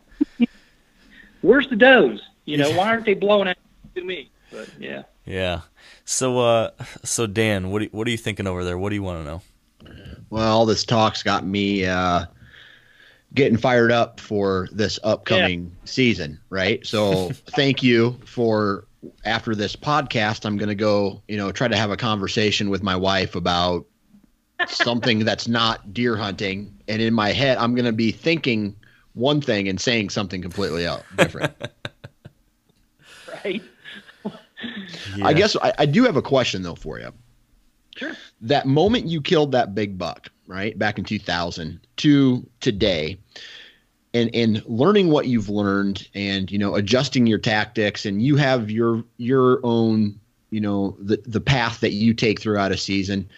where's the does? You know, why aren't they blowing out to me? But yeah. Yeah. So, uh, so Dan, what do, what are you thinking over there? What do you want to know? Well, all this talk's got me uh, getting fired up for this upcoming yeah. season, right? So, thank you for. After this podcast, I'm going to go, you know, try to have a conversation with my wife about something that's not deer hunting. And in my head, I'm going to be thinking one thing and saying something completely else, different. Right. Yeah. I guess I, I do have a question, though, for you. Sure. That moment you killed that big buck, right, back in two thousand to today, and and learning what you've learned and, you know, adjusting your tactics, and you have your, your own, you know, the, the path that you take throughout a season,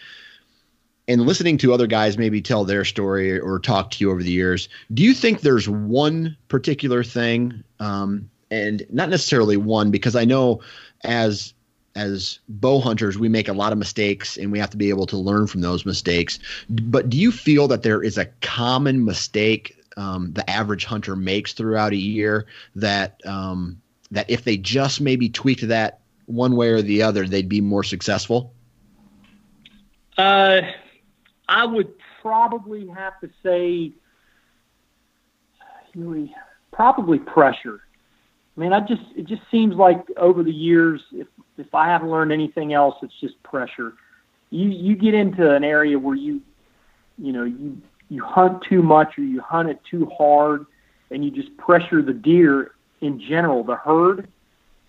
and listening to other guys maybe tell their story or talk to you over the years. Do you think there's one particular thing? Um, and not necessarily one, because I know as, as bow hunters, we make a lot of mistakes and we have to be able to learn from those mistakes. But do you feel that there is a common mistake Um, the average hunter makes throughout a year that um, that if they just maybe tweaked that one way or the other, they'd be more successful? Uh, I would probably have to say probably pressure. I mean, I just it just seems like over the years, if if I haven't learned anything else, it's just pressure. You you get into an area where you you know you. you hunt too much or you hunt it too hard, and you just pressure the deer in general, the herd.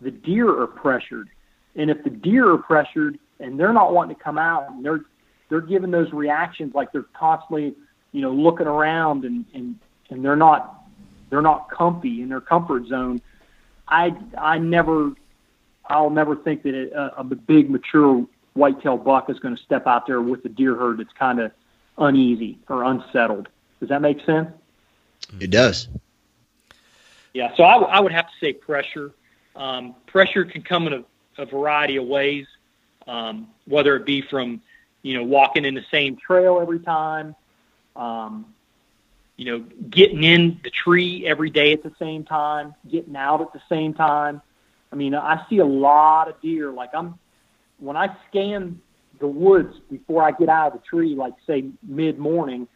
The deer are pressured. And if the deer are pressured and they're not wanting to come out, and they're, they're giving those reactions, like they're constantly, you know, looking around and, and, and they're not, they're not comfy in their comfort zone. I, I never, I'll never think that it, uh, a big mature whitetail buck is going to step out there with a deer herd that's kind of uneasy or unsettled. Does that make sense? It does. Yeah. So I, w I would have to say pressure. Um, pressure can come in a, a variety of ways, um, whether it be from, you know, walking in the same trail every time, um, you know, getting in the tree every day at the same time, getting out at the same time. I mean, I see a lot of deer. Like I'm, when I scan the woods before I get out of the tree, like say mid-morning,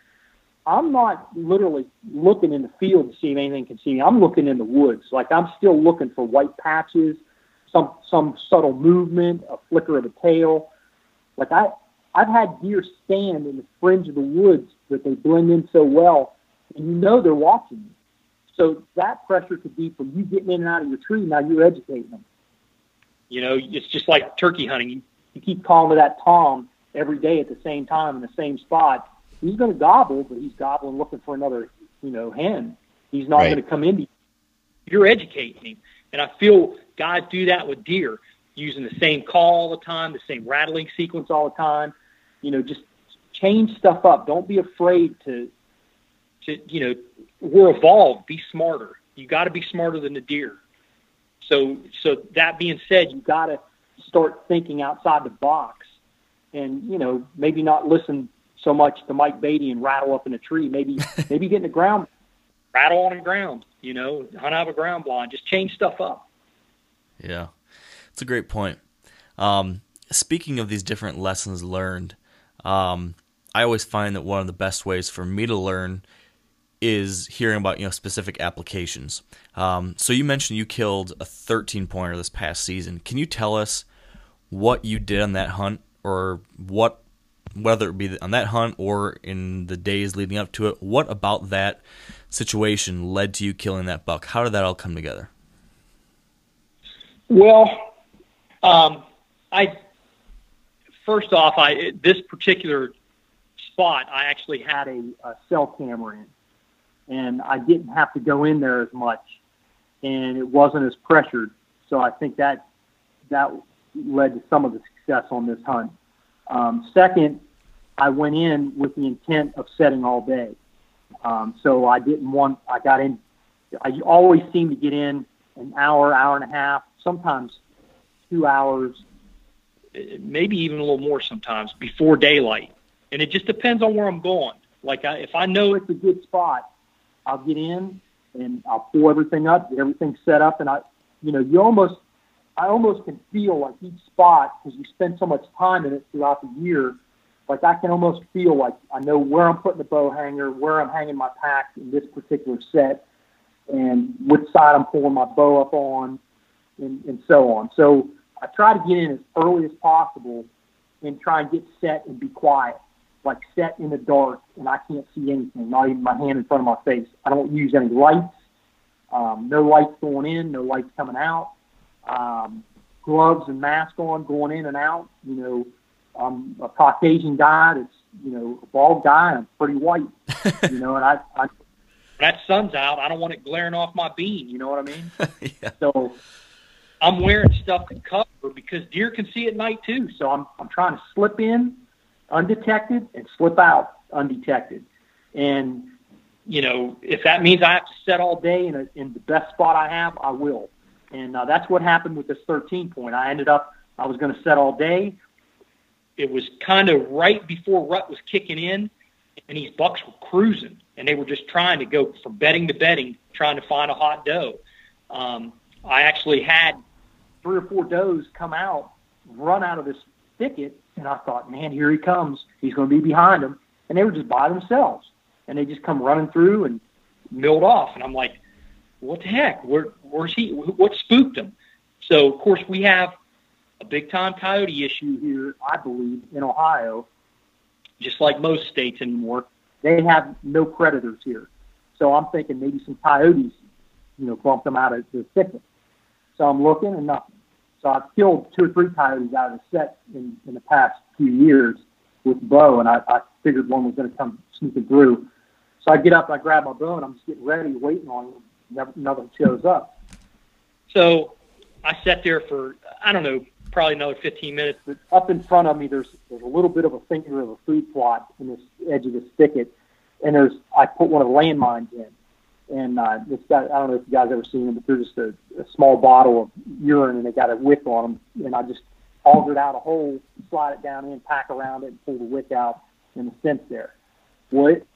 I'm not literally looking in the field to see if anything can see me. I'm looking in the woods. Like I'm still looking for white patches, some some subtle movement, a flicker of a tail. Like I, I've had deer stand in the fringe of the woods, but they blend in so well, and you know they're watching you. So that pressure could be from you getting in and out of your tree. Now you're educating them. You know, it's just like turkey hunting. You keep calling to that tom every day at the same time in the same spot, he's going to gobble, but he's gobbling looking for another, you know, hen. He's not right. going to come into you. You're educating him. And I feel guys do that with deer, using the same call all the time, the same rattling sequence all the time. You know, just change stuff up. Don't be afraid to, to you know, we're evolved. Be smarter. You got to be smarter than the deer. So, so that being said, you got to start thinking outside the box and, you know, maybe not listen so much to Mike Beatty and rattle up in a tree. Maybe, maybe get in the ground, rattle on the ground, you know, hunt out of a ground blind, just change stuff up. Yeah, that's a great point. Um, speaking of these different lessons learned, um, I always find that one of the best ways for me to learn is hearing about, you know, specific applications. Um, so you mentioned you killed a thirteen pointer this past season. Can you tell us what you did on that hunt, or what, whether it be on that hunt or in the days leading up to it, what about that situation led to you killing that buck? How did that all come together? Well, um, I, first off, I, this particular spot, I actually had a, a cell camera in, and I didn't have to go in there as much, and it wasn't as pressured. So I think that that led to some of the success on this hunt. Um, second, I went in with the intent of setting all day. Um, so I didn't want, I got in, I always seem to get in an hour, hour and a half, sometimes two hours, maybe even a little more sometimes before daylight. And it just depends on where I'm going. Like I, if I know it's a good spot, I'll get in and I'll pull everything up, get everything set up. And I, you know, you almost, I almost can feel like each spot, because you spend so much time in it throughout the year. Like I can almost feel like I know where I'm putting the bow hanger, where I'm hanging my pack in this particular set, and which side I'm pulling my bow up on, and, and so on. So I try to get in as early as possible and try and get set and be quiet, like set in the dark, and I can't see anything, not even my hand in front of my face. I don't use any lights, um, no lights going in, no lights coming out, um, gloves and mask on going in and out. You know, I'm a Caucasian guy that's, you know, a bald guy, and I'm pretty white, you know, and I, I that sun's out, I don't want it glaring off my bean, you know what I mean? Yeah. So I'm wearing stuff to cover because deer can see at night too. So I'm I'm trying to slip in undetected and slip out undetected. And, you know, if that means I have to set all day in, a, in the best spot I have, I will. And uh, that's what happened with this thirteen point. I ended up, I was going to set all day. It was kind of right before rut was kicking in, and these bucks were cruising, and they were just trying to go from bedding to bedding, trying to find a hot doe. Um, I actually had three or four does come out, run out of this thicket, and I thought, man, here he comes. He's going to be behind them. And they were just by themselves, and they just come running through and milled off. And I'm like, what the heck? Where, where's he? What spooked him? So, of course, we have a big-time coyote issue here, I believe, in Ohio, just like most states anymore. They have no predators here. So I'm thinking maybe some coyotes, you know, bumped them out of the thicket. So I'm looking and nothing. So I've killed two or three coyotes out of the set in, in the past few years with bow, and I, I figured one was going to come sneaking through. So I get up, I grab my bow, and I'm just getting ready, waiting on him. Never, nothing shows up. So I sat there for, I don't know, probably another fifteen minutes, but up in front of me, there's, there's a little bit of a finger of a food plot in this edge of this thicket, and there's, I put one of the landmines in, and uh, this guy, I don't know if you guys ever seen them, but they're just a, a small bottle of urine, and they got a wick on them, and I just augered out a hole, slide it down in, pack around it, and pull the wick out in the fence there. Well, it,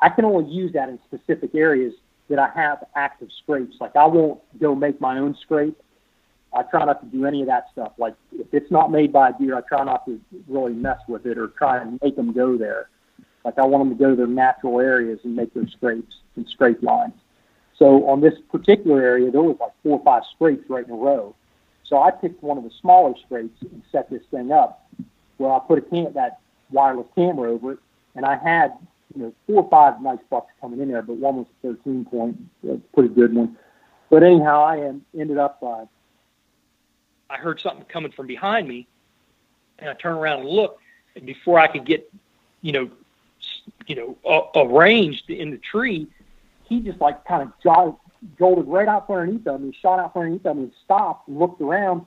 I can only use that in specific areas that I have active scrapes. Like I won't go make my own scrape. I try not to do any of that stuff. Like, if it's not made by a deer, I try not to really mess with it or try and make them go there. Like, I want them to go to their natural areas and make their scrapes and scrape lines. So on this particular area, there was like four or five scrapes right in a row. So I picked one of the smaller scrapes and set this thing up. Well, I put a can- that wireless camera over it, and I had, you know, four or five nice bucks coming in there, but one was a thirteen point, a pretty good one. But anyhow, I am, ended up... Uh, I heard something coming from behind me, and I turned around and looked, and before I could get, you know, you know, uh, arranged in the tree, he just like kind of jolted, jolted right out from underneath of me, shot out from underneath of me, and stopped, and looked around,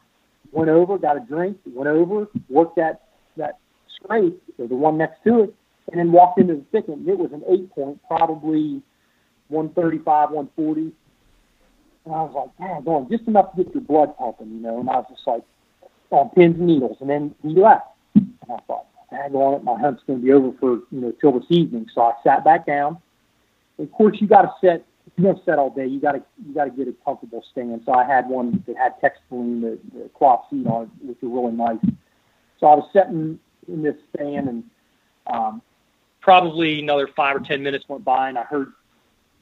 went over, got a drink, went over, worked that that scrape or the one next to it, and then walked into the thicket. It was an eight point, probably one thirty-five, one forty. And I was like, man, going just enough to get your blood pumping, you know. And I was just like on pins and needles. And then he left. And I thought, man, going, my hunt's going to be over for, you know, till this evening. So I sat back down. And of course, you got to set. If you don't set all day, you got to you got to get a comfortable stand. So I had one that had Texpoline, the, the cloth seat on it, which were really nice. So I was sitting in this stand, and um, probably another five or ten minutes went by, and I heard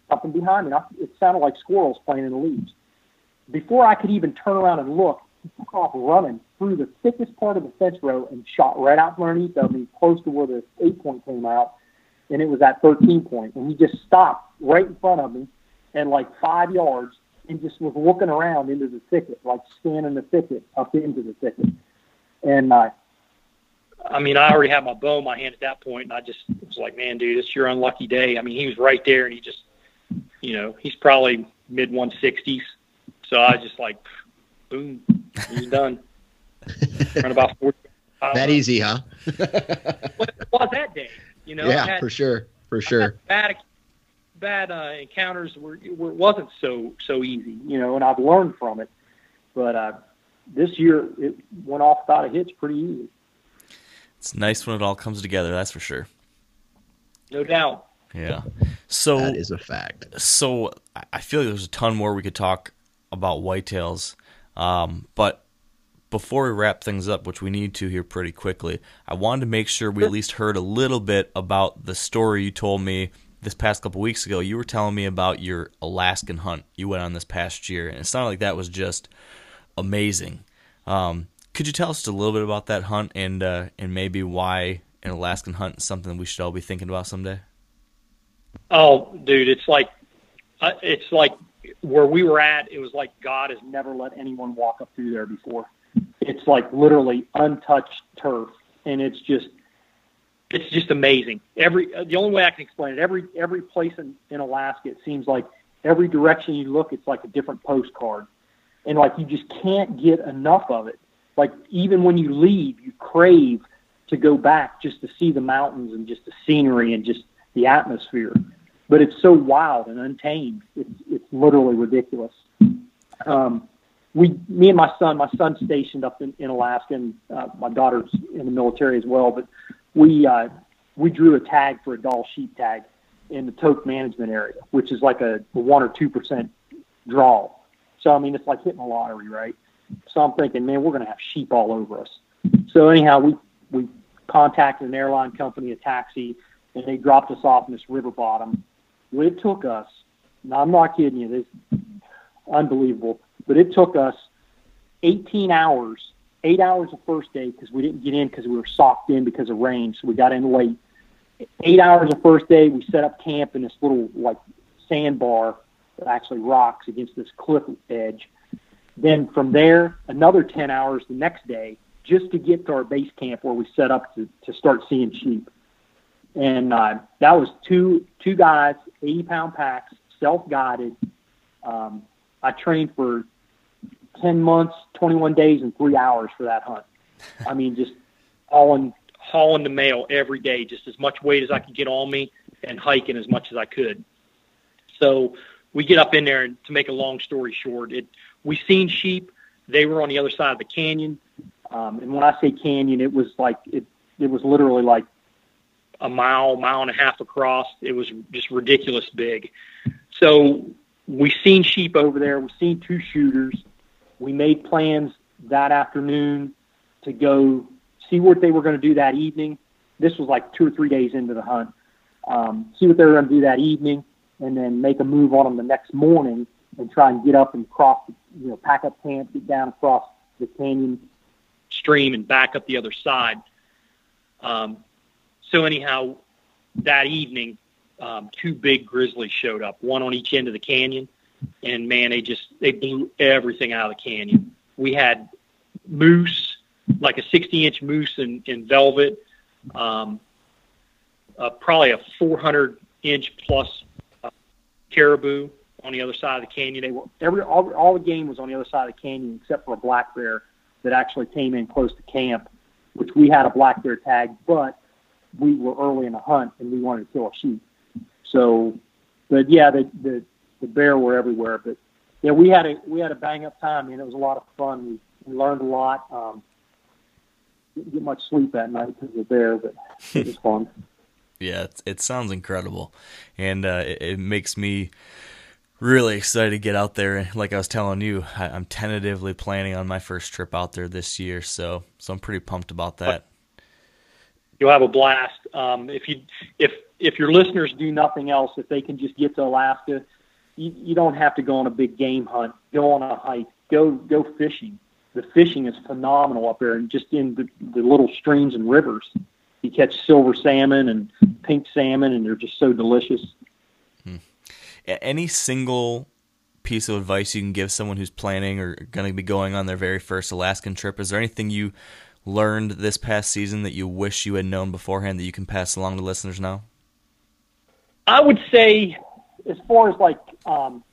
something behind me. I, it sounded like squirrels playing in the leaves. Before I could even turn around and look, he took off running through the thickest part of the fence row and shot right out from underneath of me, close to where the eight point came out, and it was that thirteen point. And he just stopped right in front of me and like five yards and just was looking around into the thicket, like scanning the thicket, up into the thicket. And uh, I mean, I already had my bow in my hand at that point, and I just was like, man, dude, it's your unlucky day. I mean, he was right there, and he just, you know, he's probably mid one sixties. So I was just like, boom, he's done. Run about forty. That easy, huh? Well, it was that day, you know? Yeah, had, for sure, for sure. Bad, bad uh, encounters were, were wasn't so so easy, you know, and I've learned from it. But uh, this year, it went off without a hitch pretty easy. It's nice when it all comes together, that's for sure. No doubt. Yeah. So that is a fact. So I feel like there's a ton more we could talk about whitetails. Um, but before we wrap things up, which we need to here pretty quickly, I wanted to make sure we at least heard a little bit about the story you told me this past couple weeks ago. You were telling me about your Alaskan hunt you went on this past year, and it sounded like that was just amazing. Um Could you tell us just a little bit about that hunt and uh, and maybe why an Alaskan hunt is something we should all be thinking about someday? Oh, dude, it's like uh, it's like where we were at, it was like God has never let anyone walk up through there before. It's like literally untouched turf, and it's just it's just amazing. Every uh, the only way I can explain it, every every place in, in Alaska, it seems like every direction you look, it's like a different postcard, and like you just can't get enough of it. Like, even when you leave, you crave to go back just to see the mountains and just the scenery and just the atmosphere. But it's so wild and untamed. It's, it's literally ridiculous. Um, we, me and my son, my son's stationed up in, in Alaska, and uh, my daughter's in the military as well. But we, uh, we drew a tag for a doll sheep tag in the Toke management area, which is like a, a one or two percent draw. So, I mean, it's like hitting a lottery, right? So I'm thinking, man, we're going to have sheep all over us. So anyhow, we, we contacted an airline company, a taxi, and they dropped us off in this river bottom. Well, it took us, now I'm not kidding you, this is unbelievable, but it took us eighteen hours, eight hours the first day because we didn't get in because we were socked in because of rain, so we got in late. Eight hours the first day, we set up camp in this little, like, sandbar that actually rocks against this cliff edge. Then from there, another ten hours the next day just to get to our base camp where we set up to, to start seeing sheep. And uh, that was two two guys, eighty-pound packs, self-guided. Um, I trained for ten months, twenty-one days, and three hours for that hunt. I mean, just hauling, hauling the mail every day, just as much weight as I could get on me and hiking as much as I could. So we get up in there, and to make a long story short, it we seen sheep. They were on the other side of the canyon. Um, and when I say canyon, it was like it, it was literally like a mile, mile and a half across. It was just ridiculous big. So we seen sheep over there. We seen two shooters. We made plans that afternoon to go see what they were going to do that evening. This was like two or three days into the hunt. Um, see what they were going to do that evening, and then make a move on them the next morning and try and get up and cross, you know, pack up camp, get down across the canyon stream and back up the other side. Um, so anyhow, that evening, um, two big grizzlies showed up, one on each end of the canyon. And man, they just, they blew everything out of the canyon. We had moose, like a sixty inch moose in, in velvet, um, uh, probably a four hundred inch plus uh, caribou on the other side of the canyon. They were every all, all the game was on the other side of the canyon except for a black bear that actually came in close to camp, which we had a black bear tag, but we were early in the hunt and we wanted to kill a sheep. So, but yeah, the the, the bear were everywhere. But yeah, we had a we had a bang up time, and it was a lot of fun. We, we learned a lot. Um, didn't get much sleep that night because of the bear, but it was fun. Yeah, it, it sounds incredible, and uh, it, it makes me really excited to get out there. Like I was telling you, I, I'm tentatively planning on my first trip out there this year, so so I'm pretty pumped about that. You'll have a blast. Um, if you if if your listeners do nothing else, if they can just get to Alaska, you, you don't have to go on a big game hunt. Go on a hike. Go go fishing. The fishing is phenomenal up there, and just in the, the little streams and rivers, you catch silver salmon and pink salmon, and they're just so delicious. Hmm. Any single piece of advice you can give someone who's planning or going to be going on their very first Alaskan trip? Is there anything you learned this past season that you wish you had known beforehand that you can pass along to listeners now? I would say, as far as like um,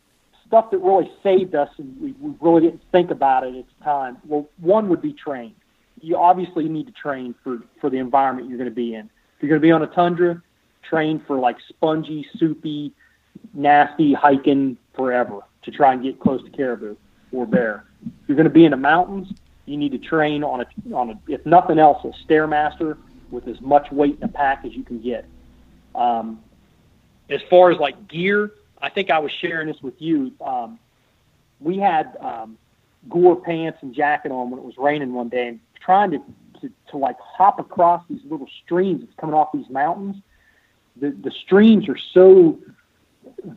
stuff that really saved us and we, we really didn't think about it at the time, well, one would be train. You obviously need to train for, for the environment you're going to be in. If you're going to be on a tundra, train for like spongy, soupy, nasty hiking forever to try and get close to caribou or bear. If you're going to be in the mountains, you need to train on a, on a, if nothing else, a Stairmaster with as much weight in a pack as you can get. Um, as far as like gear, I think I was sharing this with you. Um, we had um, Gore pants and jacket on when it was raining one day, and trying to, to, to like hop across these little streams that's coming off these mountains. The, the streams are so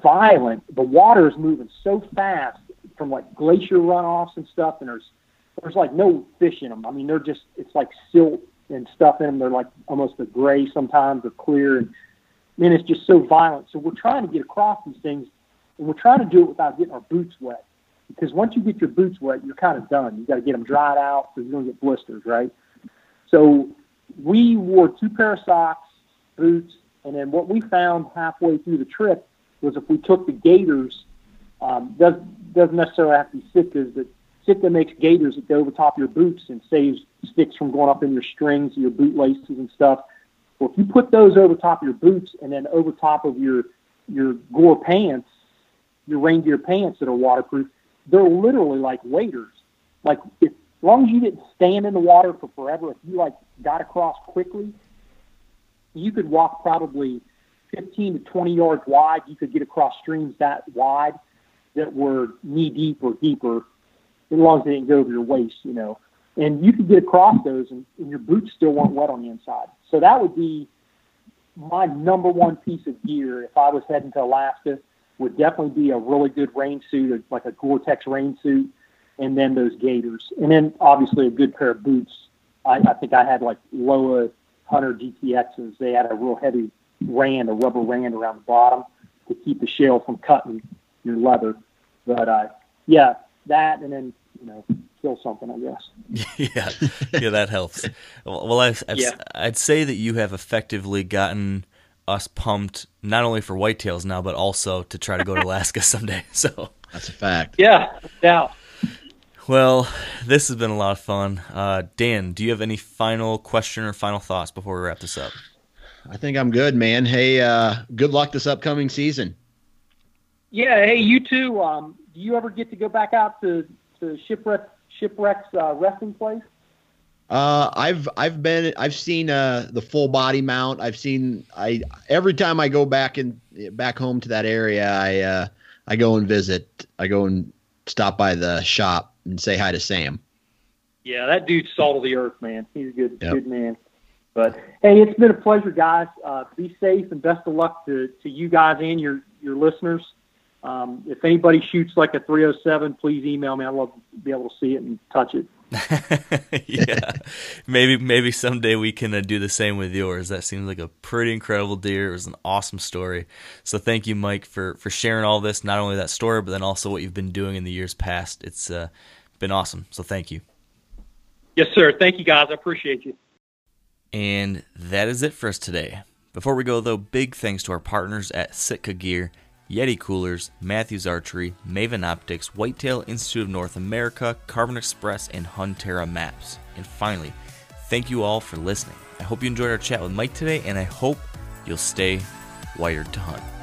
violent. The water is moving so fast from like glacier runoffs and stuff, and there's there's like no fish in them. I mean, they're just, it's like silt and stuff in them. They're like almost a gray sometimes or clear. And man, it's just so violent. So we're trying to get across these things, and we're trying to do it without getting our boots wet, because once you get your boots wet, you're kind of done. You got to get them dried out, so you're going to get blisters, right? So we wore two pair of socks, boots, and then what we found halfway through the trip was if we took the gaiters, um, doesn't, doesn't necessarily have to be Sitkas, but Sitka makes gaiters that go over top of your boots and saves sticks from going up in your strings, your boot laces and stuff. Well, if you put those over top of your boots and then over top of your your Gore pants, your reindeer pants that are waterproof, they're literally like waders. Like, if, as long as you didn't stand in the water for forever, if you like got across quickly, you could walk probably fifteen to twenty yards wide. You could get across streams that wide that were knee deep or deeper, as long as they didn't go over your waist, you know. And you could get across those, and, and your boots still weren't wet on the inside. So that would be my number one piece of gear if I was heading to Alaska. Would definitely be a really good rain suit, like a Gore-Tex rain suit, and then those gaiters. And then, obviously, a good pair of boots. I, I think I had, like, Lowa Hunter G T Xs. They had a real heavy rand, a rubber rand around the bottom to keep the shell from cutting your leather. But, uh, yeah, that and then, you know, kill something, I guess. yeah, yeah, that helps. Well, I, I'd, yeah. I'd say that you have effectively gotten – us pumped not only for whitetails now, but also to try to go to Alaska someday. So that's a fact. Yeah. Yeah. Well, this has been a lot of fun. Uh, Dan, do you have any final question or final thoughts before we wrap this up? I think I'm good, man. Hey, uh, good luck this upcoming season. Yeah. Hey, you too. Um, do you ever get to go back out to, to shipwreck shipwrecks, uh, resting place? Uh, I've, I've been, I've seen, uh, the full body mount. I've seen, I, every time I go back and back home to that area, I, uh, I go and visit, I go and stop by the shop and say hi to Sam. Yeah. That dude's salt of the earth, man. He's a good, yep. good man, but hey, it's been a pleasure, guys. Uh, be safe and best of luck to, to you guys and your, your listeners. Um, if anybody shoots like a three oh seven, please email me. I'd love to be able to see it and touch it. yeah, maybe maybe someday we can uh, do the same with yours. That seems like a pretty incredible deer. It was an awesome story. So thank you, Mike, for for sharing all this. Not only that story, but then also what you've been doing in the years past. It's uh, been awesome. So thank you. Yes, sir. Thank you, guys. I appreciate you. And that is it for us today. Before we go, though, big thanks to our partners at Sitka Gear, Yeti Coolers, Matthews Archery, Maven Optics, Whitetail Institute of North America, Carbon Express, and Huntera Maps. And finally, thank you all for listening. I hope you enjoyed our chat with Mike today, and I hope you'll stay wired to hunt.